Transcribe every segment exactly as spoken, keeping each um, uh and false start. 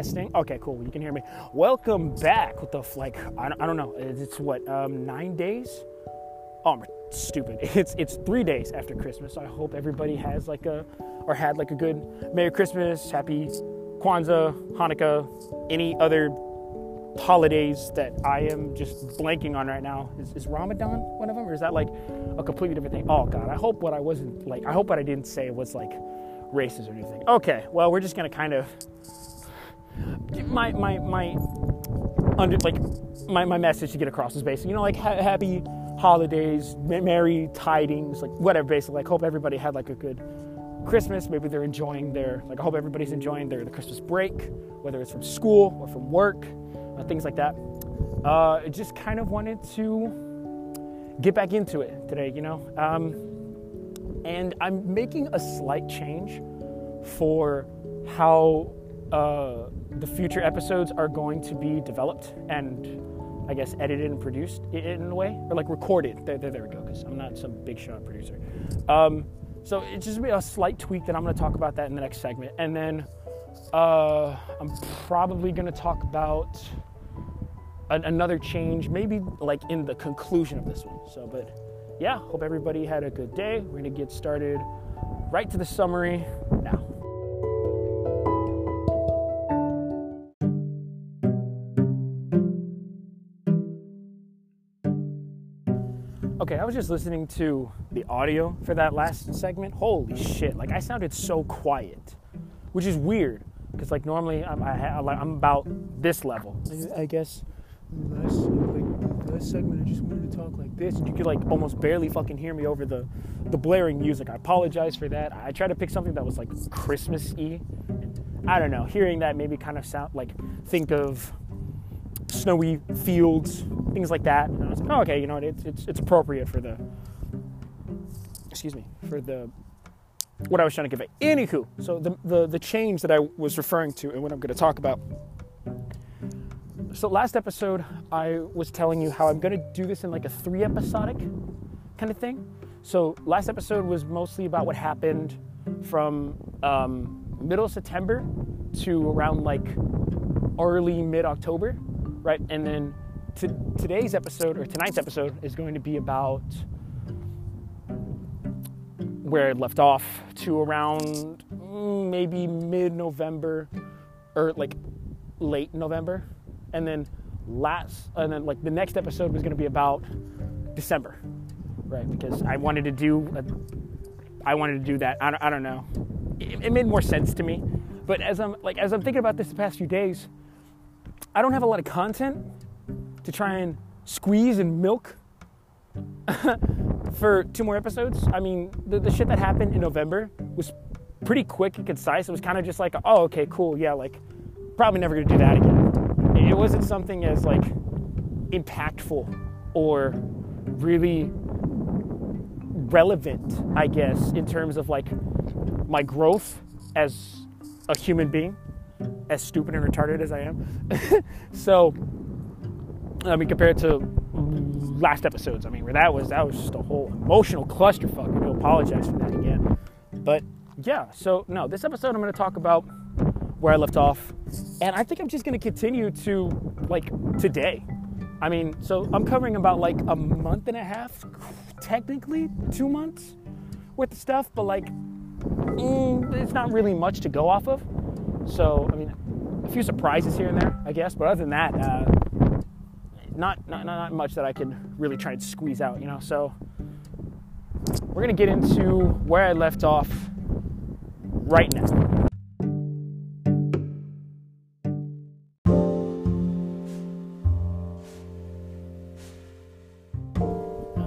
Testing. Okay, cool. You can hear me. Welcome back. What the f- like? I don't, I don't know. It's what? Um, nine days? Oh, I'm stupid. It's it's three days after Christmas. So I hope everybody has like a or had like a good Merry Christmas, Happy Kwanzaa, Hanukkah, any other holidays that I am just blanking on right now. Is, is Ramadan one of them, or is that like a completely different thing? Oh God, I hope what I wasn't like. I hope what I didn't say was like racist or anything. Okay, well we're just gonna kind of my my my under like my my message to get across is basically, you know, like ha- happy holidays, merry tidings, like whatever. Basically, like hope everybody had like a good Christmas. Maybe they're enjoying their like I hope everybody's enjoying their the Christmas break, whether it's from school or from work. Things like that. Uh, just kind of wanted to get back into it today, you know. Um, and I'm making a slight change for how uh, the future episodes are going to be developed and, I guess, edited and produced in a way, or like recorded. There, there, there we go. Because I'm not some big shot producer. Um, so it's just a slight tweak that I'm going to talk about that in the next segment, and then uh, I'm probably going to talk about another change, maybe like in the conclusion of this one. So, but yeah, hope everybody had a good day. We're gonna get started right to the summary now. Okay, I was just listening to the audio for that last segment. Holy shit, like I sounded so quiet, which is weird because like normally I'm, I ha- I'm about this level, I guess. Last, like, last segment, I just wanted to talk like this, and you could like almost barely fucking hear me over the, the blaring music. I apologize for that. I tried to pick something that was like Christmas-y. And I don't know. Hearing that maybe kind of sound like think of snowy fields, things like that. And I was like, oh, okay, you know, it's it's it's appropriate for the excuse me for the what I was trying to convey. Anywho, so the the the change that I was referring to and what I'm going to talk about. So last episode, I was telling you how I'm going to do this in like a three episodic kind of thing. So last episode was mostly about what happened from um, middle of September to around like early mid-October, right? And then t- today's episode or tonight's episode is going to be about where it left off to around maybe mid-November or like late November. And then last, and then like the next episode was going to be about December, right? Because I wanted to do, a, I wanted to do that. I don't, I don't know. It, it made more sense to me. But as I'm like, as I'm thinking about this the past few days, I don't have a lot of content to try and squeeze and milk for two more episodes. I mean, the, the shit that happened in November was pretty quick and concise. It was kind of just like, oh, okay, cool, yeah, like probably never going to do that again. It wasn't something as like impactful or really relevant, I guess, in terms of like my growth as a human being, as stupid and retarded as I am. So, I mean, compared to last episodes, I mean, where that was that was just a whole emotional clusterfuck. I do apologize for that again, but yeah. So no, this episode I'm going to talk about where I left off, and I think I'm just going to continue to, like, today. I mean, so I'm covering about, like, a month and a half, technically two months worth of stuff, but, like, mm, it's not really much to go off of. So, I mean, a few surprises here and there, I guess, but other than that, uh, not, not, not much that I can really try and squeeze out, you know? So we're going to get into where I left off right now.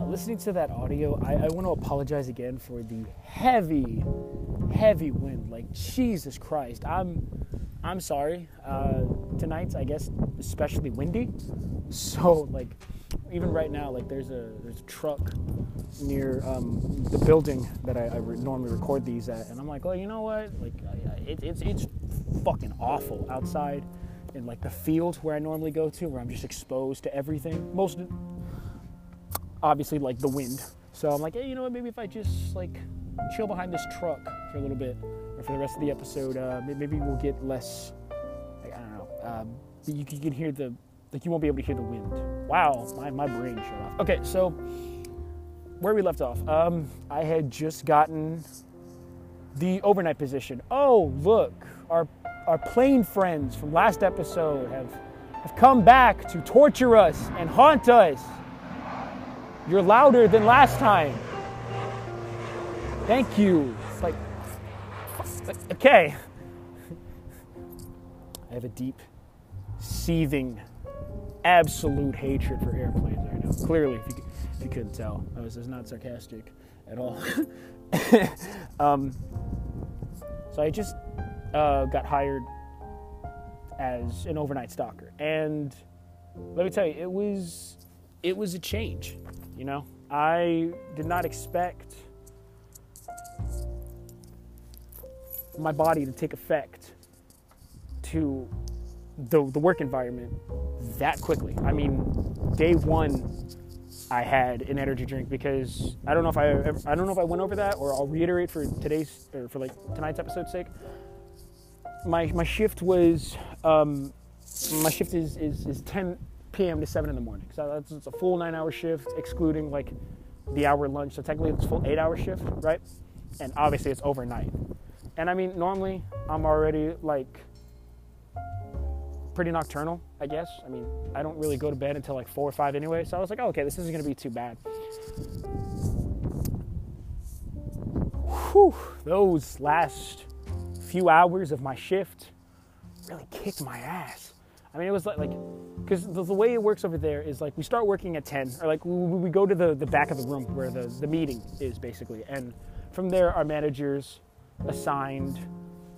Listening to that audio, I, I want to apologize again for the heavy, heavy wind. Like Jesus Christ, I'm, I'm sorry. Uh, tonight's, I guess, especially windy. So like, even right now, like there's a there's a truck near um, the building that I, I re- normally record these at, and I'm like, well, you know what? Like, I, I, it, it's it's fucking awful outside in like the field where I normally go to, where I'm just exposed to everything. Most of, obviously, like, the wind. So I'm like, hey, you know what, maybe if I just, like, chill behind this truck for a little bit, or for the rest of the episode, uh, maybe we'll get less, I don't know, um, that you can hear the, like you won't be able to hear the wind. Wow, my, my brain shut off. Okay, so where we left off, um, I had just gotten the overnight position. Oh, look, our our plane friends from last episode have, have come back to torture us and haunt us. You're louder than last time. Thank you. It's like, okay. I have a deep, seething, absolute hatred for airplanes right now. Clearly, if you, if you couldn't tell, I was, I was not sarcastic at all. um, so I just uh, got hired as an overnight stalker, and let me tell you, it was it was a change. You know, I did not expect my body to take effect to the, the work environment that quickly. I mean, day one, I had an energy drink because I don't know if I ever, I don't know if I went over that, or I'll reiterate for today's or for like tonight's episode's sake. My my shift was um, my shift is, is, is ten p.m. to seven in the morning. So that's it's a full nine hour shift, excluding like the hour lunch. So technically, it's a full eight hour shift, right? And obviously, it's overnight. And I mean, normally I'm already like pretty nocturnal, I guess. I mean, I don't really go to bed until like four or five anyway. So I was like, oh, okay, this isn't going to be too bad. Whew, those last few hours of my shift really kicked my ass. I mean, it was like, like, because the, the way it works over there is like we start working at ten, or like we, we go to the, the back of the room where the, the meeting is basically. And from there, our managers assigned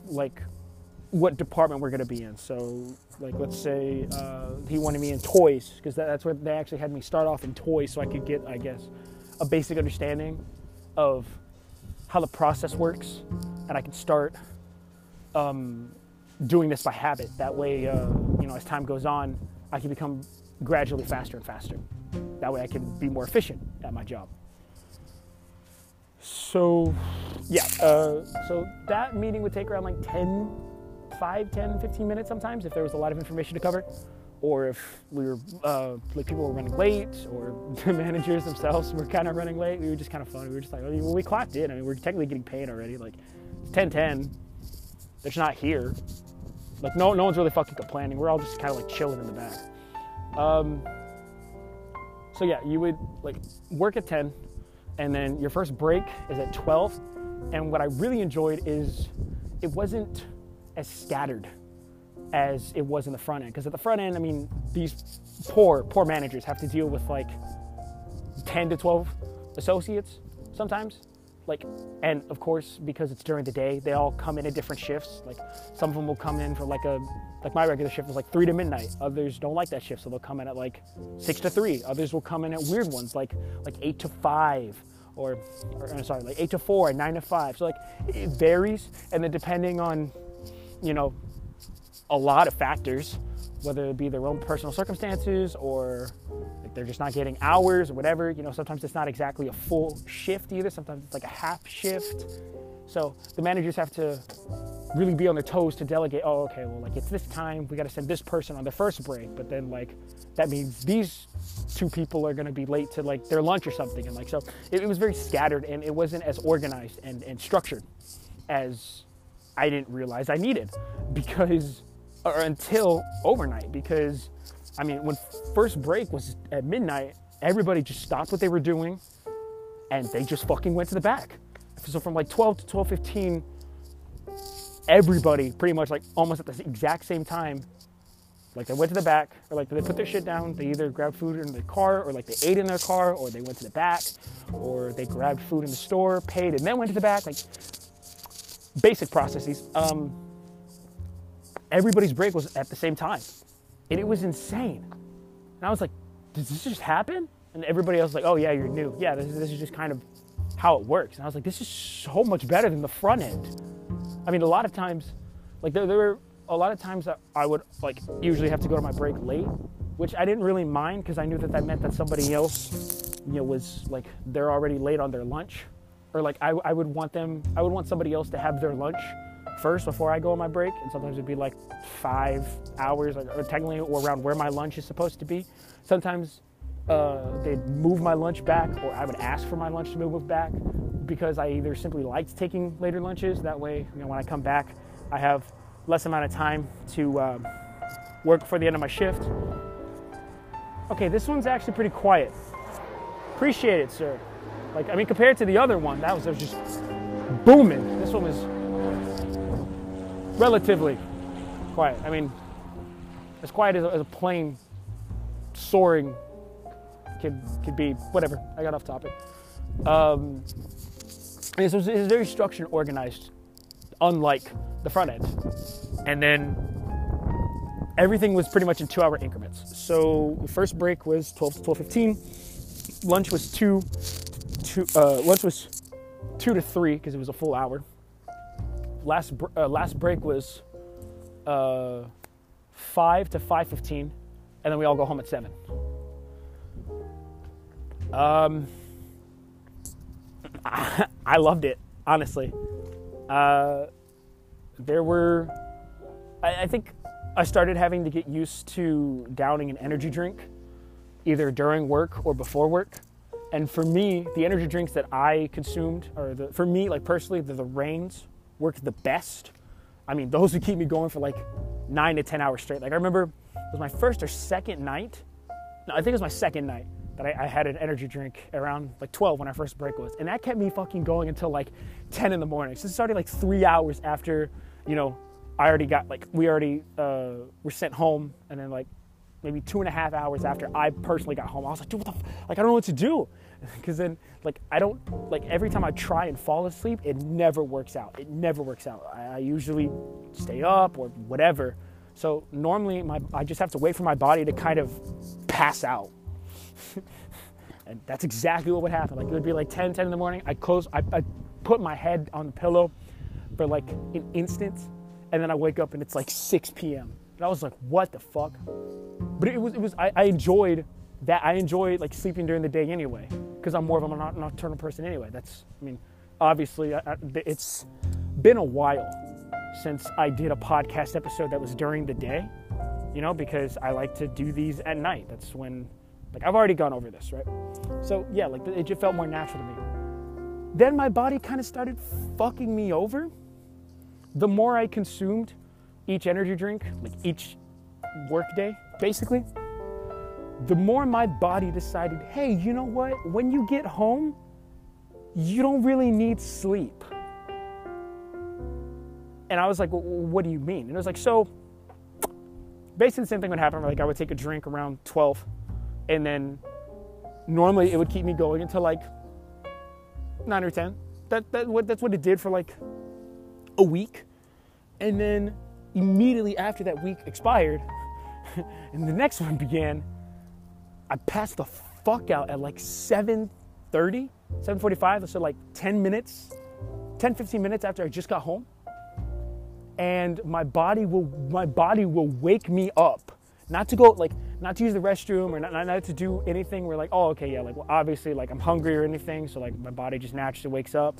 like what department we're going to be in. So like, let's say uh, he wanted me in toys, because that, that's where they actually had me start off in toys, so I could get, I guess, a basic understanding of how the process works, and I could start um, doing this by habit. That way, uh, you know, as time goes on, I can become gradually faster and faster. That way I can be more efficient at my job. So yeah, uh, so that meeting would take around like ten, five, ten, fifteen minutes sometimes if there was a lot of information to cover, or if we were, uh, like people were running late, or the managers themselves were kind of running late. We were just kind of fun. We were just like, I mean, well, we clocked in. I mean, we're technically getting paid already. Like, it's ten ten. They're just not here. Like, no, no one's really fucking complaining. We're all just kind of like chilling in the back. Um, so yeah, you would like work at ten. And then your first break is at twelve. And what I really enjoyed is it wasn't as scattered as it was in the front end. Because at the front end, I mean, these poor, poor managers have to deal with like ten to twelve associates sometimes. Like, and of course, because it's during the day, they all come in at different shifts. Like some of them will come in for like a, like my regular shift was like three to midnight. Others don't like that shift, so they'll come in at like six to three. Others will come in at weird ones, like like eight to five, or, or I'm sorry, like eight to four, nine to five. So like it varies, and then depending on, you know, a lot of factors, whether it be their own personal circumstances or they're just not getting hours or whatever. You know, sometimes it's not exactly a full shift either. Sometimes it's like a half shift. So the managers have to really be on their toes to delegate. Oh, okay, well, like it's this time. We got to send this person on their first break. But then like that means these two people are going to be late to like their lunch or something. And like, so it, it was very scattered, and it wasn't as organized and, and structured as I didn't realize I needed because, or until overnight, because I mean, when first break was at midnight, everybody just stopped what they were doing and they just fucking went to the back. So from like twelve to twelve fifteen, everybody pretty much like almost at the exact same time, like they went to the back, or like they put their shit down. They either grabbed food in their car, or like they ate in their car, or they went to the back, or they grabbed food in the store, paid, and then went to the back. Like basic processes. Um, everybody's break was at the same time. And it was insane. And I was like, did this just happen? And everybody else was like, oh yeah, you're new. Yeah, this is, this is just kind of how it works. And I was like, this is so much better than the front end. I mean, a lot of times, like there, there were a lot of times that I would like usually have to go to my break late, which I didn't really mind because I knew that that meant that somebody else, you know, was like, they're already late on their lunch. Or like, I, I would want them, I would want somebody else to have their lunch first before I go on my break, and sometimes it'd be like five hours, or technically or around where my lunch is supposed to be. Sometimes uh, they'd move my lunch back, or I would ask for my lunch to move back, because I either simply liked taking later lunches. That way, you know, when I come back, I have less amount of time to um, work for the end of my shift. Okay, this one's actually pretty quiet. Appreciate it, sir. Like, I mean, compared to the other one, that was, that was just booming. This one was relatively quiet. I mean, as quiet as a, as a plane soaring could, could be. Whatever, I got off topic. Um, and so it's very structured and organized, unlike the front end. And then everything was pretty much in two hour increments. So the first break was twelve to twelve fifteen. Lunch was two, two uh, lunch was two to three, because it was a full hour. Last, uh, last break was uh, five to five fifteen, and then we all go home at seven. Um, I, I loved it, honestly. Uh, there were, I, I think I started having to get used to downing an energy drink, either during work or before work. And for me, the energy drinks that I consumed, or the, for me, like personally, the, the Rains worked the best. I mean, those would keep me going for like nine to ten hours straight. Like I remember, it was my first or second night. No, I think it was my second night that I, I had an energy drink around like twelve when our first break was. And that kept me fucking going until like ten in the morning. So it's already like three hours after, you know, I already got like, we already uh, were sent home. And then like maybe two and a half hours after I personally got home, I was like, dude, what the f-? Like, I don't know what to do. Because then like, I don't, like every time I try and fall asleep, it never works out. It never works out. I, I usually stay up or whatever. So normally my, I just have to wait for my body to kind of pass out. And that's exactly what would happen. Like it would be like ten, ten in the morning. I close, I, I put my head on the pillow for like an instant, and then I wake up and it's like six p.m. And I was like, what the fuck? But it was, it was. I, I enjoyed that. I enjoyed like sleeping during the day anyway, because I'm more of a nocturnal person anyway. That's, I mean, obviously I, I, it's been a while since I did a podcast episode that was during the day, you know, because I like to do these at night. That's when, like I've already gone over this, right? So yeah, like it just felt more natural to me. Then my body kind of started fucking me over. The more I consumed each energy drink, like each workday, basically, the more my body decided, hey, you know what? When you get home, you don't really need sleep. And I was like, well, what do you mean? And it was like, so basically the same thing would happen. Like I would take a drink around twelve. And then normally it would keep me going until like nine or ten. That, that what, that's what it did for like a week. And then immediately after that week expired and the next one began, I passed the fuck out at like seven thirty, seven forty-five. So like ten minutes, ten, fifteen minutes after I just got home. And my body will, my body will wake me up. Not to go, like, not to use the restroom or not, not to do anything where, like, oh, okay, yeah, like, well, obviously, like, I'm hungry or anything, so, like, my body just naturally wakes up.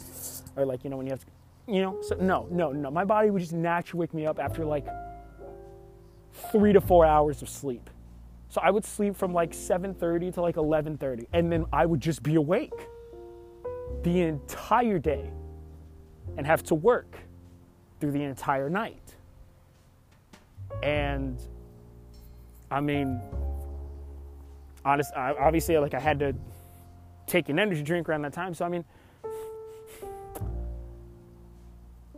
Or, like, you know, when you have to, you know, so, no, no, no. My body would just naturally wake me up after, like, three to four hours of sleep. So I would sleep from, like, seven thirty to, like, eleven thirty, and then I would just be awake the entire day and have to work through the entire night. And I mean, honest, obviously, like I had to take an energy drink around that time. So, I mean,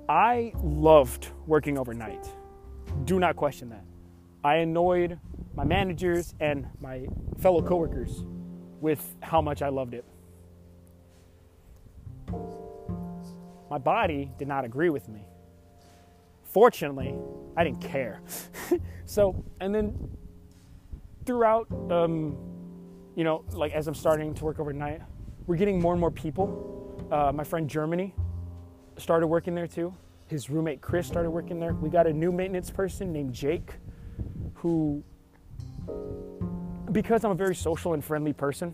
I loved working overnight. Do not question that. I annoyed my managers and my fellow coworkers with how much I loved it. My body did not agree with me. Fortunately, I didn't care. So, and then throughout, um, you know, like as I'm starting to work overnight, we're getting more and more people. Uh, my friend Germany started working there too. His roommate Chris started working there. We got a new maintenance person named Jake, who, because I'm a very social and friendly person,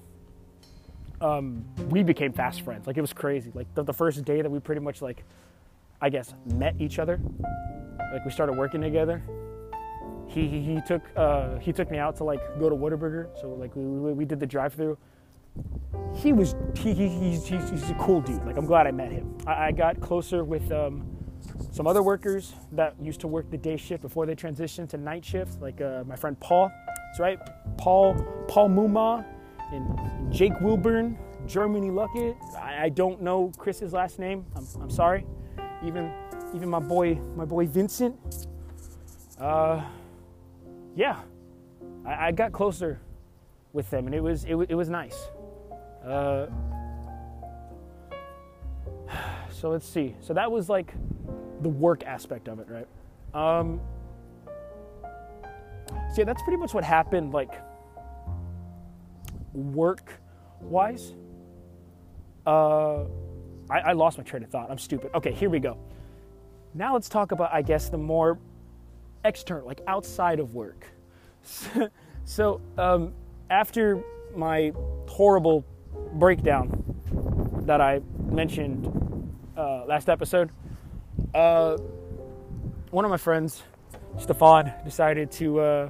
um, we became fast friends. Like it was crazy. Like the, the first day that we pretty much like, I guess, met each other. Like, we started working together. He he, he took uh, he took me out to like go to Whataburger. So like we, we, we did the drive-through. He was he, he he's, he's he's a cool dude. Like, I'm glad I met him. I, I got closer with um, some other workers that used to work the day shift before they transitioned to night shift. Like uh, my friend Paul. That's right, Paul Paul Mumma and Jake Wilburn, Germany Luckett. I, I don't know Chris's last name. I'm I'm sorry. Even even my boy my boy Vincent. Uh. Yeah, I, I got closer with them, and it was it, it was nice. Uh, so let's see. So that was like the work aspect of it, right? Um, so yeah, that's pretty much what happened, like work-wise. Uh, I, I lost my train of thought. I'm stupid. Okay, here we go. Now let's talk about, I guess, the more external, like outside of work. So, so um, after my horrible breakdown that I mentioned uh, last episode, uh, one of my friends, Stefan, decided to uh,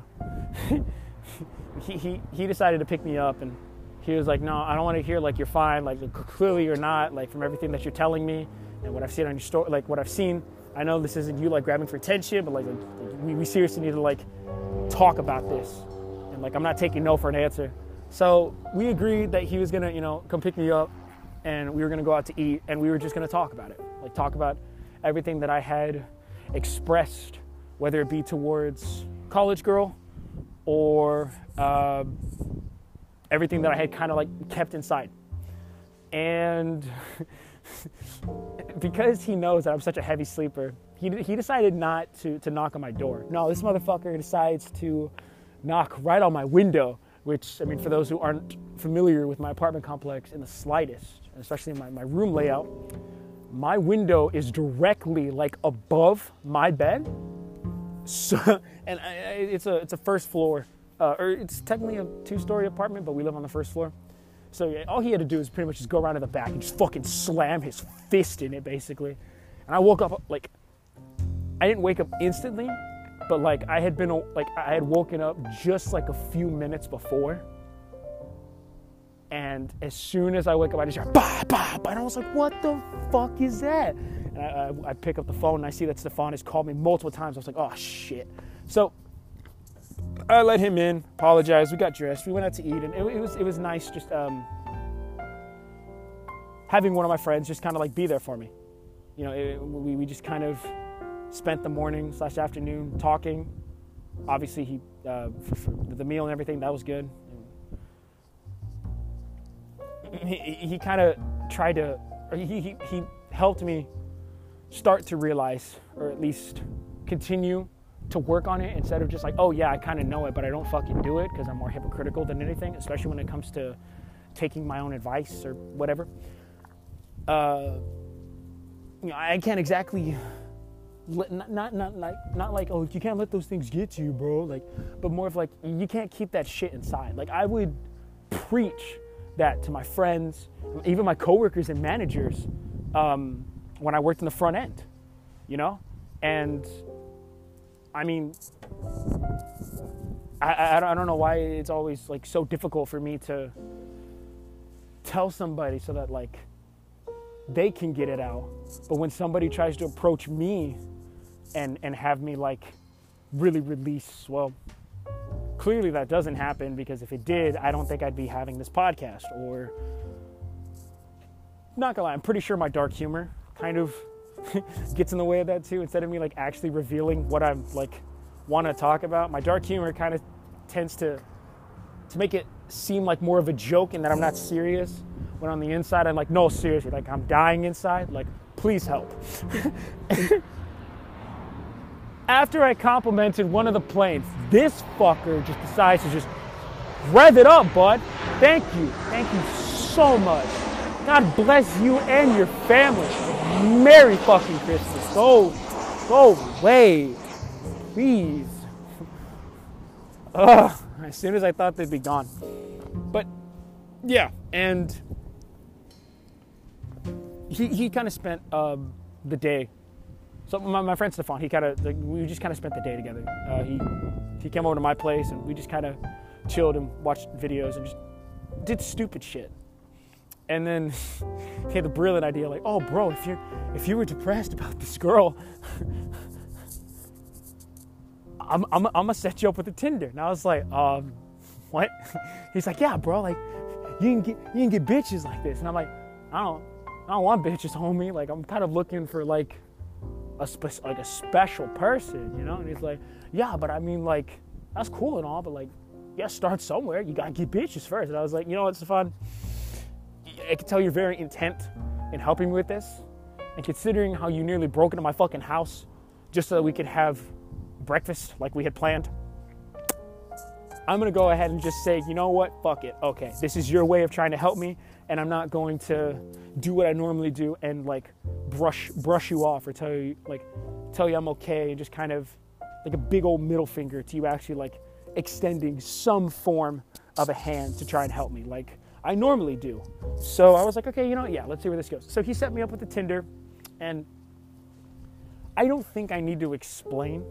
he, he he decided to pick me up, and he was like, "No, I don't want to hear like you're fine. Like clearly you're not. Like from everything that you're telling me and what I've seen on your story, like what I've seen." I know this isn't you like grabbing for attention, but like, like we, we seriously need to like talk about this. And like, I'm not taking no for an answer. So we agreed that he was gonna, you know, come pick me up, and we were gonna go out to eat, and we were just gonna talk about it. Like talk about everything that I had expressed, whether it be towards college girl or uh, everything that I had kind of like kept inside. And because he knows that I'm such a heavy sleeper, he he decided not to, to knock on my door. No, this motherfucker decides to knock right on my window, which, I mean, for those who aren't familiar with my apartment complex in the slightest, especially in my, my room layout, my window is directly, like, above my bed. So, and I, it's a it's a first floor, uh, or it's technically a two-story apartment, but we live on the first floor. So yeah, all he had to do is pretty much just go around to the back and just fucking slam his fist in it, basically. And I woke up, like, I didn't wake up instantly, but like I had been, like I had woken up just like a few minutes before. And as soon as I wake up, I just hear bah, bah, bah, and I was like, what the fuck is that? And I, I, I pick up the phone and I see that Stefan has called me multiple times. I was like, oh shit. So I let him in, apologized, we got dressed, we went out to eat, and it, it was it was nice just um, having one of my friends just kind of like be there for me. You know, it, we, we just kind of spent the morning slash afternoon talking. Obviously, he uh, for, for the meal and everything, that was good. And he he kind of tried to, or he, he, he helped me start to realize, or at least continue to work on it, instead of just like, oh yeah, I kind of know it, but I don't fucking do it, because I'm more hypocritical than anything, especially when it comes to taking my own advice or whatever. Uh, you know, I can't exactly, not not not like not like oh, you can't let those things get to you, bro. Like, but more of like, you can't keep that shit inside. Like, I would preach that to my friends, even my coworkers and managers, um, when I worked in the front end, you know, and. I mean, I, I don't know why it's always like so difficult for me to tell somebody so that like they can get it out. But when somebody tries to approach me and, and have me like really release, well, clearly that doesn't happen, because if it did, I don't think I'd be having this podcast. Or, not gonna lie, I'm pretty sure my dark humor kind of gets in the way of that too. Instead of me like actually revealing what I'm like want to talk about, my dark humor kind of tends to to make it seem like more of a joke and that I'm not serious, when on the inside I'm like, no, seriously, like I'm dying inside, like please help. After I complimented one of the planes, this fucker just decides to just rev it up, bud. Thank you, thank you so much. God bless you and your family. Merry fucking Christmas. Go, go away, please. Ugh, as soon as I thought they'd be gone. But yeah, and he he kind of spent um, the day So my, my friend Stefan, he kind of, like, we just kind of spent the day together. Uh, he he came over to my place and we just kind of chilled and watched videos and just did stupid shit. And then he had the brilliant idea, like, oh, bro, if you if you were depressed about this girl, I'm I'm I'm gonna set you up with a Tinder. And I was like, um, what? He's like, yeah, bro, like, you can get you can get bitches like this. And I'm like, I don't I don't want bitches, homie. Like, I'm kind of looking for like a spe- like a special person, you know? And he's like, yeah, but I mean, like, that's cool and all, but like, yeah, start somewhere. You gotta get bitches first. And I was like, you know what, Stefan? I can tell you're very intent in helping me with this, and considering how you nearly broke into my fucking house just so that we could have breakfast like we had planned, I'm gonna go ahead and just say, you know what, fuck it. Okay, this is your way of trying to help me, and I'm not going to do what I normally do and like brush brush you off or tell you like tell you I'm okay, and just kind of like a big old middle finger to you actually like extending some form of a hand to try and help me like I normally do. So I was like, okay, you know, yeah, let's see where this goes. So he set me up with the Tinder, and I don't think I need to explain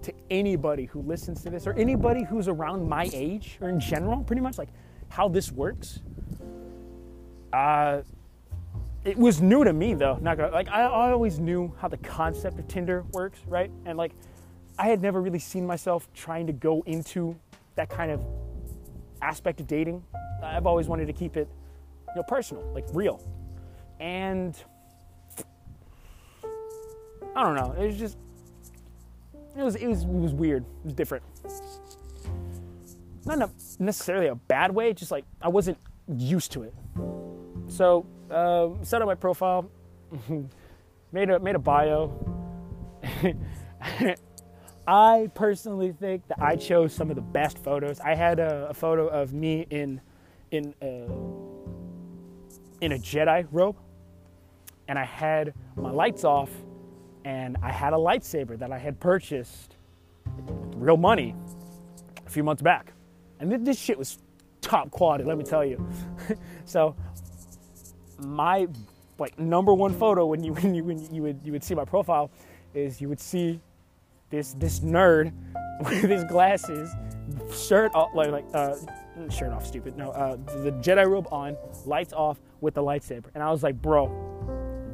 to anybody who listens to this or anybody who's around my age or in general, pretty much, like, how this works. Uh, it was new to me, though. Not gonna, like, I, I always knew how the concept of Tinder works, right? And, like, I had never really seen myself trying to go into that kind of aspect of dating. I've always wanted to keep it, you know, personal, like real. And I don't know, it was just, it was, it was, it was weird, it was different. Not in a, necessarily a bad way, just like I wasn't used to it. So uh, set up my profile, made a made a bio. I personally think that I chose some of the best photos. I had a, a photo of me in in a, in a Jedi robe, and I had my lights off, and I had a lightsaber that I had purchased with real money a few months back. And this, this shit was top quality, let me tell you. So my like number one photo when you when you when you would you would see my profile is you would see This this nerd with his glasses, shirt off, like, like uh, shirt off, stupid. No, uh, the Jedi robe on, lights off with the lightsaber. And I was like, bro,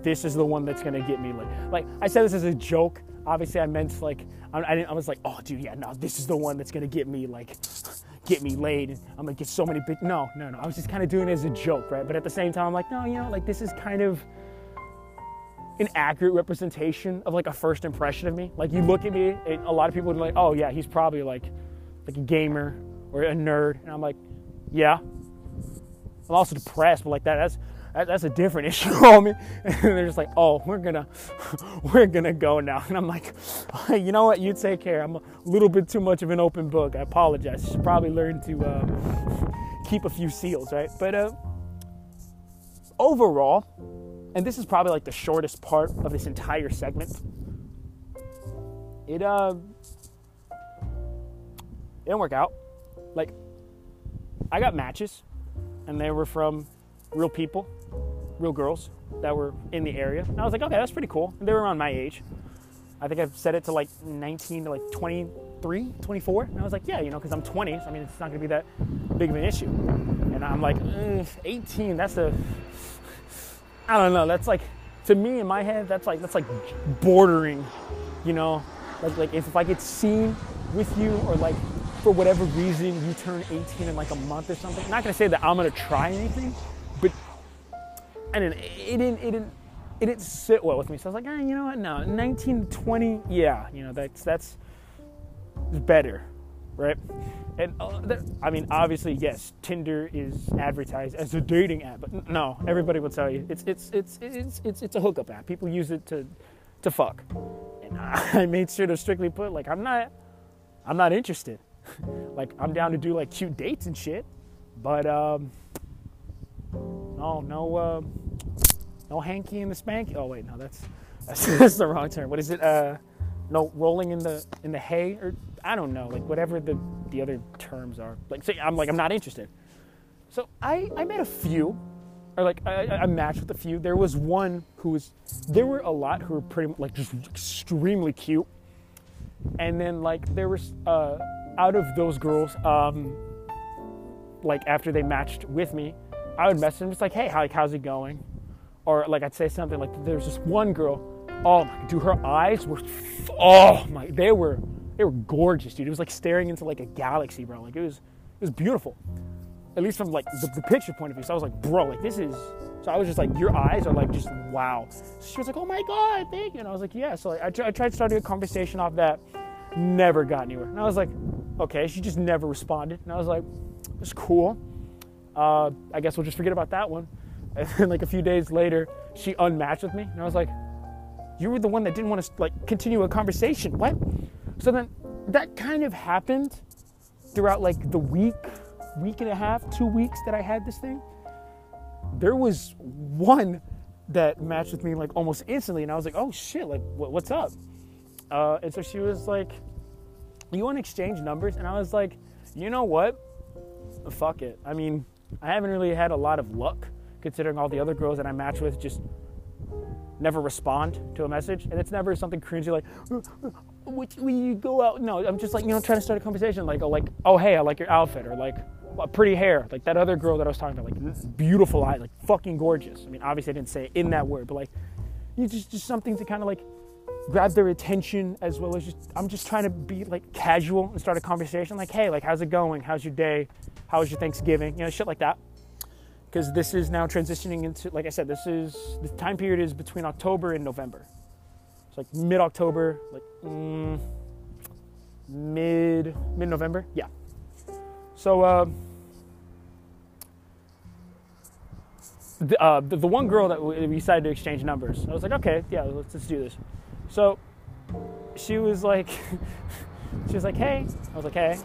this is the one that's gonna get me lit. Like, I said this as a joke. Obviously, I meant like, I, I didn't. I was like, oh, dude, yeah, no, this is the one that's gonna get me like, get me laid. And I'm gonna get so many big. No, no, no. I was just kind of doing it as a joke, right? But at the same time, I'm like, no, you know, like this is kind of an accurate representation of like a first impression of me. Like, you look at me and a lot of people would be like, oh yeah, he's probably like like a gamer or a nerd. And I'm like, yeah, I'm also depressed, but like that that's that, that's a different issue, homie. And they're just like, oh, we're gonna we're gonna go now. And I'm like, you know what, you take care. I'm a little bit too much of an open book. I apologize. I should probably learn to uh, keep a few seals, right? But uh, overall, and this is probably like the shortest part of this entire segment, It uh, it didn't work out. Like, I got matches, and they were from real people, real girls that were in the area. And I was like, okay, that's pretty cool. And they were around my age. I think I've set it to like nineteen to like twenty-three, twenty-four. And I was like, yeah, you know, because I'm twenty. So I mean, it's not gonna be that big of an issue. And I'm like, mm, eighteen. That's a I don't know, that's like, to me in my head, that's like that's like bordering, you know? Like like if, if I get seen with you or like for whatever reason you turn eighteen in like a month or something. I'm not gonna say that I'm gonna try anything, but I didn't it didn't it didn't it didn't sit well with me. So I was like, eh, you know what, no, nineteen to twenty, yeah, you know, that's that's better, right? And uh, there, I mean, obviously, yes, Tinder is advertised as a dating app, but no, everybody will tell you it's it's it's it's it's it's a hookup app. People use it to to fuck, and I made sure to strictly put like I'm not I'm not interested. Like, I'm down to do like cute dates and shit, but um, no no uh, no hanky in the spanky. Oh wait, no, that's that's, that's the wrong term. What is it? Uh, no rolling in the in the hay, or I don't know, like whatever the the other terms are. Like, so I'm like, I'm not interested. So I, I met a few or like I, I matched with a few. There was one who was, there were a lot who were pretty much like just extremely cute. And then like there was, uh, out of those girls, um, like after they matched with me, I would message them just like, hey, how, like, how's it going? Or like I'd say something like, there's this one girl, oh my, dude, her eyes were, oh my, they were, they were gorgeous, dude. It was like staring into like a galaxy, bro. Like it was, it was beautiful. At least from like the, the picture point of view. So I was like, bro, like this is, so I was just like, your eyes are like just wow. So she was like, oh my God, thank you. And I was like, yeah. So like, I, tr- I tried starting a conversation off that, never got anywhere. And I was like, okay, she just never responded. And I was like, it's cool. Uh, I guess we'll just forget about that one. And then like a few days later, she unmatched with me. And I was like, you were the one that didn't want to like continue a conversation. What? So then that kind of happened throughout like the week. week and a half, two weeks that I had this thing. There was one that matched with me like almost instantly, and I was like, oh shit, like what, what's up? Uh, and so she was like, you want to exchange numbers? And I was like, you know what? Fuck it. I mean, I haven't really had a lot of luck considering all the other girls that I match with just never respond to a message, and it's never something cringy like, which will you go out? No, I'm just like, you know, trying to start a conversation like, oh, like, oh hey, I like your outfit, or like, pretty hair, like that other girl that I was talking about, like beautiful eye, like fucking gorgeous. I mean, obviously I didn't say it in that word, but like, you just, just something to kind of like grab their attention, as well as just, I'm just trying to be like casual and start a conversation like, hey, like, how's it going? How's your day? How was your Thanksgiving? You know, shit like that. Because this is now transitioning into, like I said, this is, the time period is between October and November. It's like mid-October, like mm, mid, mid-November, yeah. So um, the, uh, the the one girl that we decided to exchange numbers, I was like, okay, yeah, let's let's do this. So she was like, she was like, hey. I was like, hey.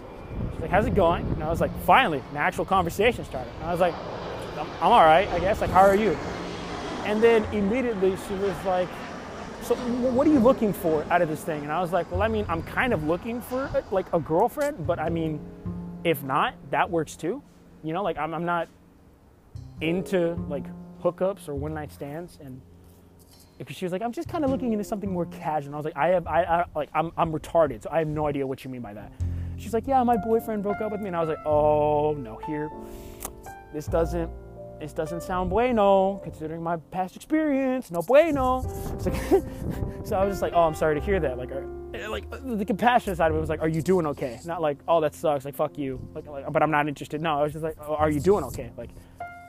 She's like, how's it going? And I was like, finally, an actual conversation started. And I was like, I'm, I'm all right, I guess. Like, how are you? And then immediately she was like, so what are you looking for out of this thing? And I was like, well, I mean, I'm kind of looking for a, like a girlfriend, but I mean, if not, that works too. You know, like I'm, I'm not into like hookups or one night stands. And she was like, I'm just kind of looking into something more casual. And I was like, I have, I, I like, I'm, I'm retarded. So I have no idea what you mean by that. She's like, yeah, my boyfriend broke up with me. And I was like, oh no, here, this doesn't, this doesn't sound bueno, considering my past experience. No bueno. So, so I was just like, oh, I'm sorry to hear that. Like, are, like the compassionate side of it was like, are you doing okay? Not like, oh, that sucks, like fuck you, like, like but I'm not interested. No, I was just like, oh, are you doing okay? Like,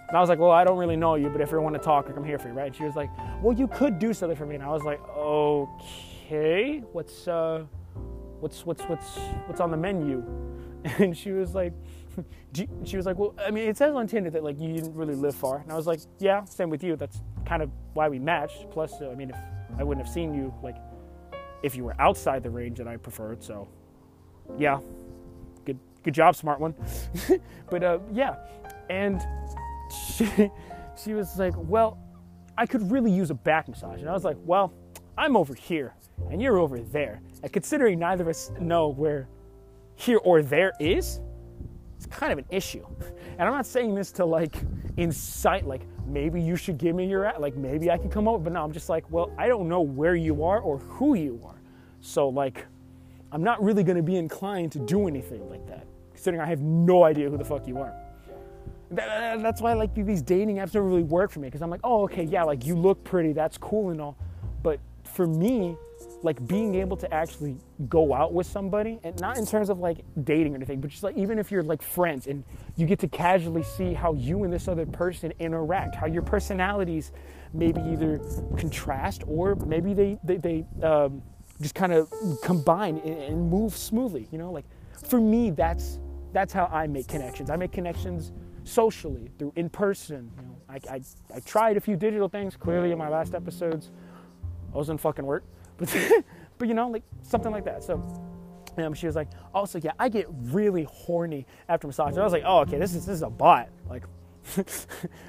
and I was like, well, I don't really know you, but if you want to talk, like I'm here for you, right? And she was like, well, you could do something for me. And I was like, okay, what's uh what's what's what's what's on the menu? And she was like, do you, she was like, well, I mean, it says on Tinder that like you didn't really live far. And I was like, yeah, same with you, that's kind of why we matched. Plus uh, I mean, if I wouldn't have seen you like if you were outside the range that I preferred, so yeah, good good job, smart one. But uh, yeah, and she, she was like, well, I could really use a back massage. And I was like, well, I'm over here and you're over there. And considering neither of us know where here or there is, it's kind of an issue. And I'm not saying this to like incite, like maybe you should give me your at, like maybe I can come over, but no, I'm just like, well, I don't know where you are or who you are, so like I'm not really going to be inclined to do anything like that, considering I have no idea who the fuck you are. That, that's why like these dating apps don't really work for me, because I'm like, oh okay, yeah, like you look pretty, that's cool and all, but for me, like being able to actually go out with somebody, and not in terms of like dating or anything, but just like even if you're like friends and you get to casually see how you and this other person interact, how your personalities maybe either contrast or maybe they they, they um, just kind of combine and, and move smoothly, you know? Like for me, that's that's how I make connections. I make connections socially through in person. You know, I, I I tried a few digital things. Clearly, in my last episodes, I wasn't fucking work. But, but you know, like something like that. So um, she was like, also, yeah, I get really horny after massage. And I was like, oh, okay, this is this is a bot. Like,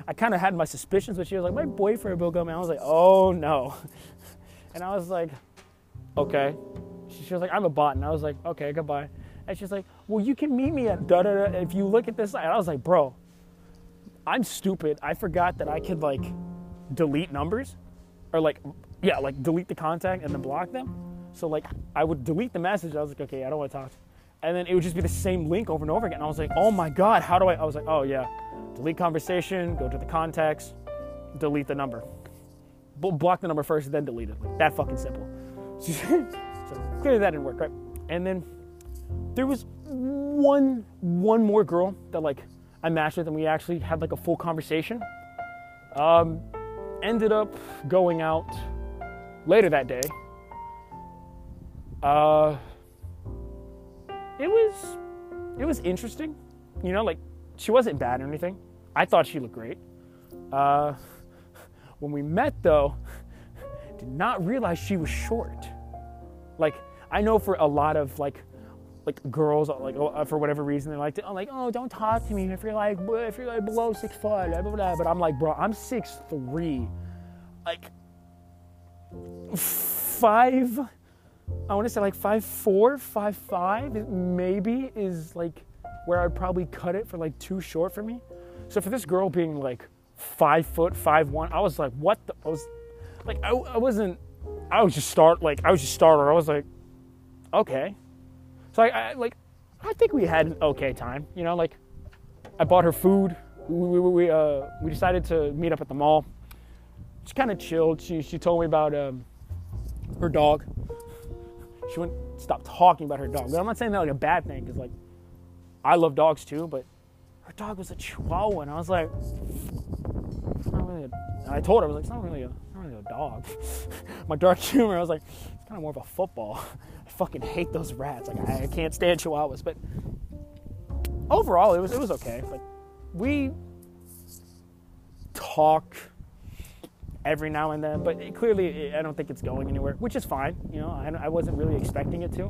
I kind of had my suspicions, but she was like, my boyfriend broke up, man. I was like, oh no. And I was like, okay. She, she was like, I'm a bot. And I was like, okay, goodbye. And she's like, well, you can meet me at da da da if you look at this side. And I was like, bro, I'm stupid. I forgot that I could like delete numbers or like, yeah, like delete the contact and then block them. So like I would delete the message. I was like, okay, I don't want to talk to you. And then it would just be the same link over and over again. And I was like, oh my God, how do I? I was like, oh yeah, delete conversation, go to the contacts, delete the number. B- block the number first, then delete it. Like, that fucking simple. So clearly that didn't work, right? And then there was one one more girl that like I matched with, and we actually had like a full conversation. Um, ended up going out later that day. Uh, it was it was interesting, you know. Like she wasn't bad or anything. I thought she looked great. Uh, when we met, though, did not realize she was short. Like I know for a lot of like. Like girls, like for whatever reason, they're like, I'm like, oh, don't talk to me if you're like, if you're like below six foot, blah, blah, blah. But I'm like, bro, I'm six three, like five. I want to say like five four, five five, maybe is like where I'd probably cut it for like too short for me. So for this girl being like five foot five one, I was like, what the? I was like, I, I wasn't. I was just start like I was just startled. I was like, okay. So I, I like, I think we had an okay time, you know. Like, I bought her food. We we we, uh, we decided to meet up at the mall. She kind of chilled. She she told me about um, her dog. She wouldn't stop talking about her dog. But I'm not saying that like a bad thing, because like, I love dogs too. But her dog was a Chihuahua, and I was like, it's not really. A, I told her I was like, it's not really a, not really a dog. My dark humor. I was like, it's kind of more of a football. Fucking hate those rats. Like I, I can't stand Chihuahuas. But overall, it was it was okay. Like we talk every now and then, but it, clearly it, I don't think it's going anywhere, which is fine. You know, I, I wasn't really expecting it to.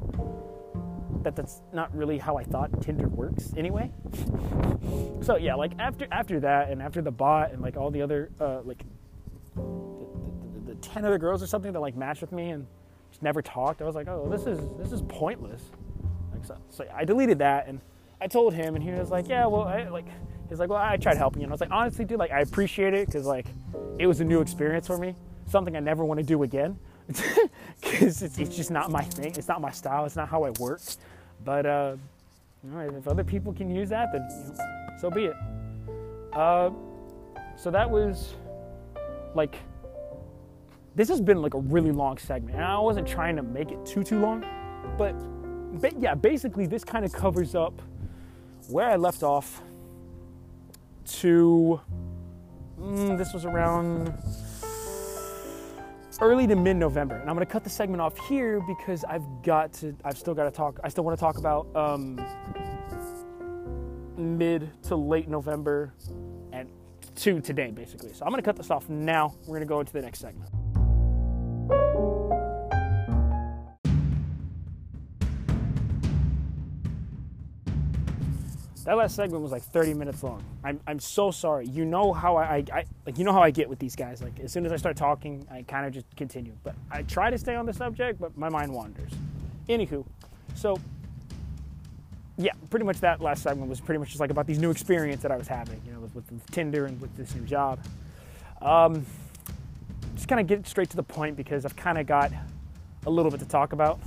That that's not really how I thought Tinder works anyway. So yeah, like after after that, and after the bot, and like all the other uh, like the, the, the, the ten other girls or something that like matched with me and. Just never talked. I was like, oh, this is this is pointless. Like, so, so I deleted that, and I told him, and he was like, yeah, well, I, like, he's like, well, I tried helping you, and I was like, honestly, dude, like, I appreciate it, because like, it was a new experience for me, something I never want to do again, because it's, it's just not my thing, it's not my style, it's not how I work, but uh, you know, if other people can use that, then you know, so be it. Uh, so that was like. This has been like a really long segment, and I wasn't trying to make it too, too long, but, but yeah, basically this kind of covers up where I left off to, mm, this was around early to mid-November, and I'm going to cut the segment off here because I've got to, I've still got to talk, I still want to talk about um, mid to late November and to today, basically. So I'm going to cut this off now. We're going to go into the next segment. That last segment was like thirty minutes long. I'm I'm so sorry. You know how I, I, I like you know how I get with these guys. Like as soon as I start talking, I kind of just continue. But I try to stay on the subject, but my mind wanders. Anywho, so yeah, pretty much that last segment was pretty much just like about these new experience that I was having, you know, with, with, with Tinder and with this new job. Um, just kind of get straight to the point because I've kind of got a little bit to talk about.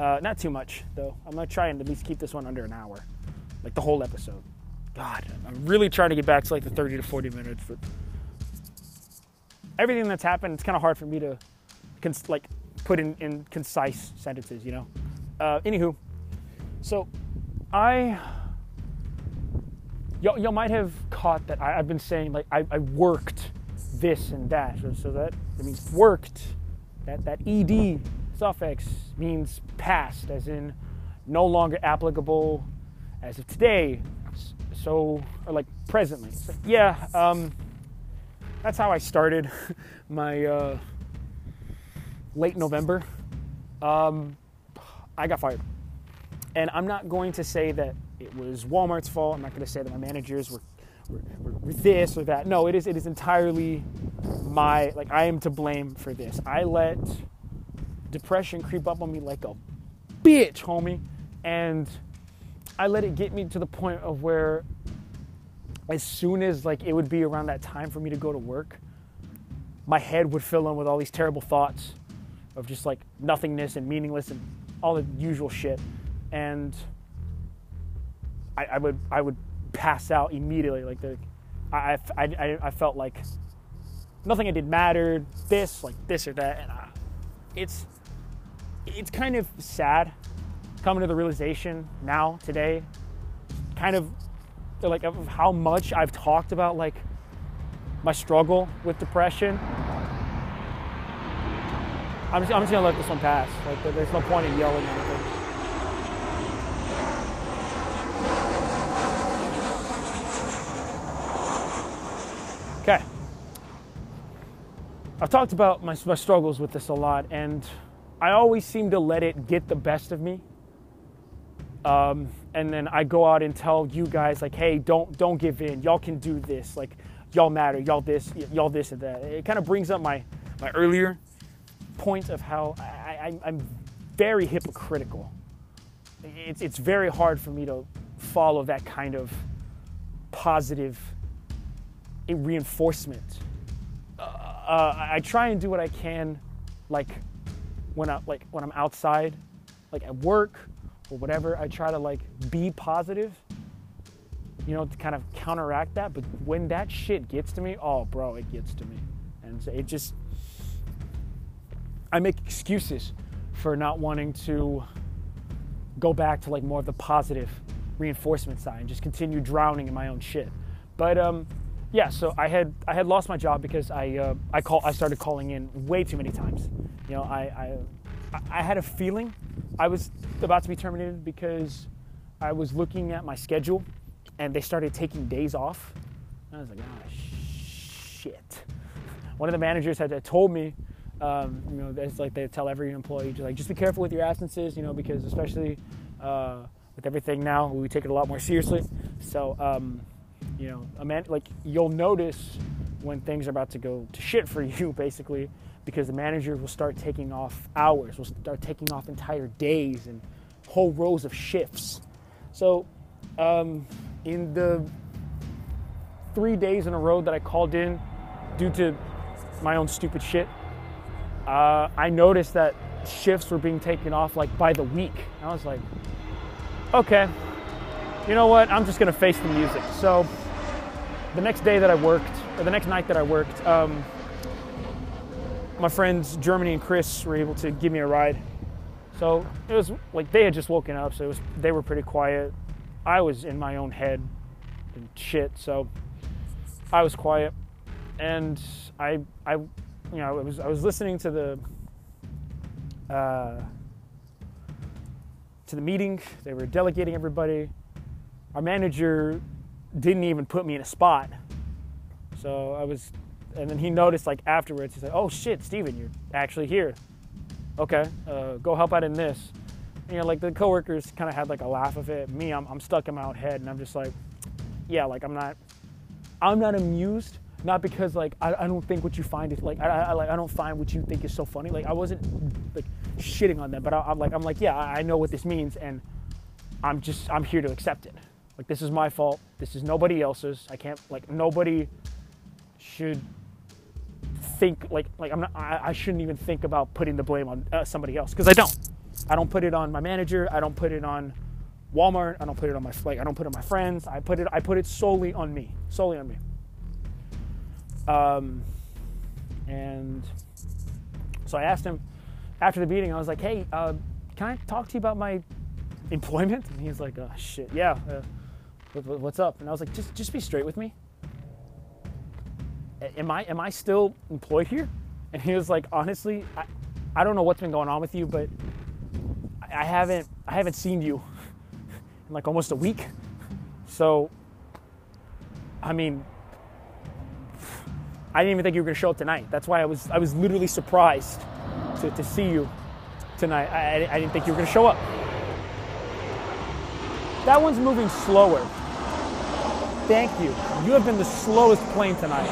Uh, not too much though. I'm gonna try and at least keep this one under an hour. Like the whole episode. God, I'm really trying to get back to like the thirty to forty minutes. But everything that's happened, it's kind of hard for me to cons- like put in, in concise sentences, you know? Uh, anywho, so I, y'all, y'all might have caught that I, I've been saying like I, I worked this and that. So, so that, that means worked, that, that E D suffix means past, as in no longer applicable, as of today, so, or like presently. So, yeah, um, that's how I started my uh, late November. Um, I got fired. And I'm not going to say that it was Walmart's fault. I'm not going to say that my managers were, were, were, were this or that. No, it is, it is entirely my, like, I am to blame for this. I let depression creep up on me like a bitch, homie. And I let it get me to the point of where as soon as like it would be around that time for me to go to work, my head would fill in with all these terrible thoughts of just like nothingness and meaningless and all the usual shit. And I, I would I would pass out immediately. Like the, I, I, I, I felt like nothing I did mattered, this, like this or that. And I, it's, it's kind of sad coming to the realization now, today, kind of like of how much I've talked about like my struggle with depression. I'm just, I'm just gonna let this one pass. Like there's no point in yelling at anything. Okay. I've talked about my, my struggles with this a lot, and I always seem to let it get the best of me. Um, and then I go out and tell you guys like, hey, don't don't give in. Y'all can do this. Like, y'all matter. Y'all this. Y'all this and that. It kind of brings up my my earlier point of how I, I, I'm very hypocritical. It's it's very hard for me to follow that kind of positive reinforcement. Uh, uh, I try and do what I can, like when I like when I'm outside, like at work. Or whatever, I try to like be positive, you know, to kind of counteract that. But when that shit gets to me, oh bro, it gets to me. And so it just, I make excuses for not wanting to go back to like more of the positive reinforcement side and just continue drowning in my own shit. But um, yeah, so I had I had lost my job because I uh, I call I started calling in way too many times. You know, I I, I had a feeling I was about to be terminated because I was looking at my schedule and they started taking days off. I was like, oh, shit. One of the managers had told me, um, you know, it's like they tell every employee, just like, just be careful with your absences, you know, because especially uh, with everything now, we take it a lot more seriously. So, um, you know, a man, like you'll notice when things are about to go to shit for you, basically, because the managers will start taking off hours, will start taking off entire days and whole rows of shifts. So um, in the three days in a row that I called in due to my own stupid shit, uh, I noticed that shifts were being taken off like by the week. And I was like, okay, you know what? I'm just gonna face the music. So the next day that I worked, or the next night that I worked, um, my friends Germany and Chris were able to give me a ride. So it was like they had just woken up, so it was, they were pretty quiet. I was in my own head and shit, so I was quiet. And I, I, you know, I was I was listening to the uh, to the meeting. They were delegating everybody. Our manager didn't even put me in a spot, so I was. And then he noticed, like, afterwards, he's like, oh, shit, Steven, you're actually here. Okay, uh, go help out in this. And, you know, like, the coworkers kind of had, like, a laugh of it. Me, I'm, I'm stuck in my own head, and I'm just like, yeah, like, I'm not, I'm not amused. Not because, like, I, I don't think what you find is, like, I, I, like, I don't find what you think is so funny. Like, I wasn't, like, shitting on them, but I, I'm like, I'm like, yeah, I, I know what this means, and I'm just, I'm here to accept it. Like, this is my fault. This is nobody else's. I can't, like, nobody should think like like I'm not I, I shouldn't even think about putting the blame on uh, somebody else, because I don't I don't put it on my manager, I don't put it on Walmart, I don't put it on my like I don't put it on my friends, I put it I put it solely on me solely on me um and so I asked him after the meeting. I was like, hey, uh can I talk to you about my employment? And he's like, oh shit, yeah, uh, what, what's up? And I was like, just just be straight with me. Am I am I still employed here? And he was like, honestly, I, I don't know what's been going on with you, but I, I haven't I haven't seen you in like almost a week. So, I mean, I didn't even think you were gonna show up tonight. That's why I was I was literally surprised to, to see you tonight. I, I I didn't think you were gonna show up. That one's moving slower. Thank you. You have been the slowest plane tonight.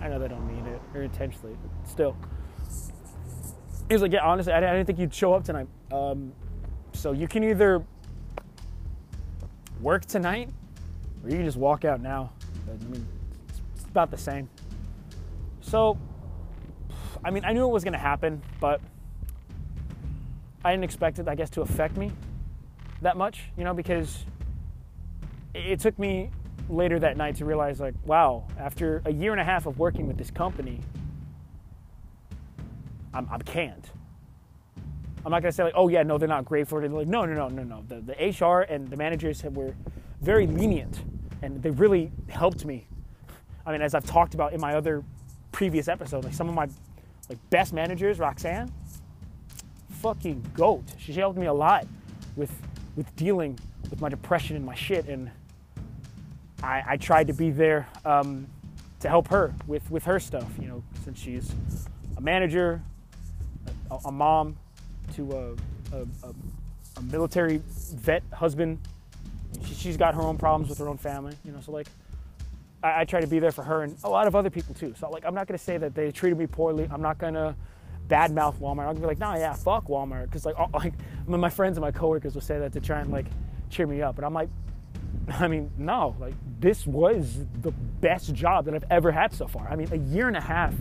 I know they don't mean it, or intentionally, but still. He was like, yeah, honestly, I didn't think you'd show up tonight. Um, so you can either work tonight, or you can just walk out now. But, I mean, it's about the same. So, I mean, I knew it was gonna happen, but I didn't expect it, I guess, to affect me that much, you know, because it took me later that night to realize, like, wow, after a year and a half of working with this company, I'm, I can't. I'm not gonna say, like, oh yeah, no, they're not great for it. Like, no, no, no, no, no. The, the H R and the managers were very lenient, and they really helped me. I mean, as I've talked about in my other previous episode, like some of my like best managers, Roxanne, fucking goat. She helped me a lot with with dealing with my depression and my shit, and I, I tried to be there um, to help her with, with her stuff, you know, since she's a manager, a, a mom to a, a, a, a military vet husband. She, she's got her own problems with her own family, you know, so like I, I try to be there for her and a lot of other people too. So like, I'm not gonna say that they treated me poorly. I'm not gonna badmouth Walmart. I'm gonna be like, nah, yeah, fuck Walmart. Because like, all, like my friends and my coworkers will say that to try and like cheer me up. And I'm like, I mean, no, like this was the best job that I've ever had so far. I mean, a year and a half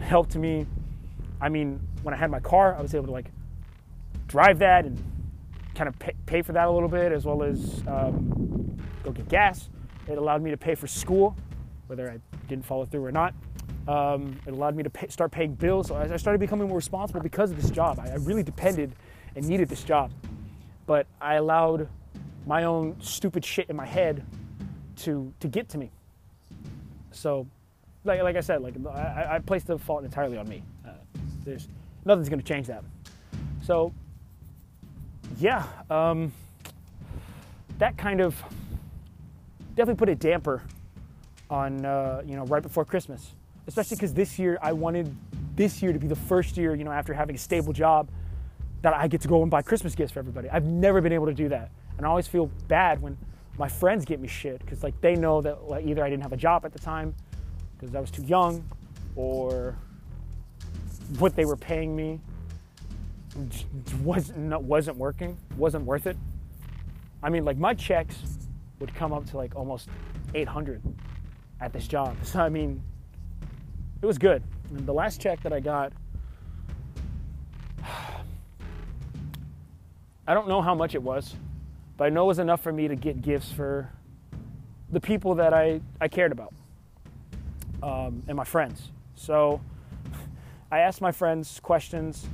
helped me. I mean, when I had my car, I was able to like drive that and kind of pay, pay for that a little bit, as well as um, go get gas. It allowed me to pay for school, whether I didn't follow through or not. Um, it allowed me to pay, start paying bills. So I, I started becoming more responsible because of this job. I, I really depended and needed this job, but I allowed my own stupid shit in my head to to get to me. So, like like I said, like I, I placed the fault entirely on me. Uh, there's nothing's gonna change that. So, yeah, um, that kind of definitely put a damper on uh, you know, right before Christmas, especially because this year I wanted this year to be the first year, you know, after having a stable job, that I get to go and buy Christmas gifts for everybody. I've never been able to do that. And I always feel bad when my friends get me shit, because like they know that like, either I didn't have a job at the time because I was too young, or what they were paying me wasn't wasn't working, wasn't worth it. I mean, like my checks would come up to like almost eight hundred at this job. So I mean, it was good. And the last check that I got, I don't know how much it was, but I know it was enough for me to get gifts for the people that I, I cared about, um, and my friends. So I asked my friends questions.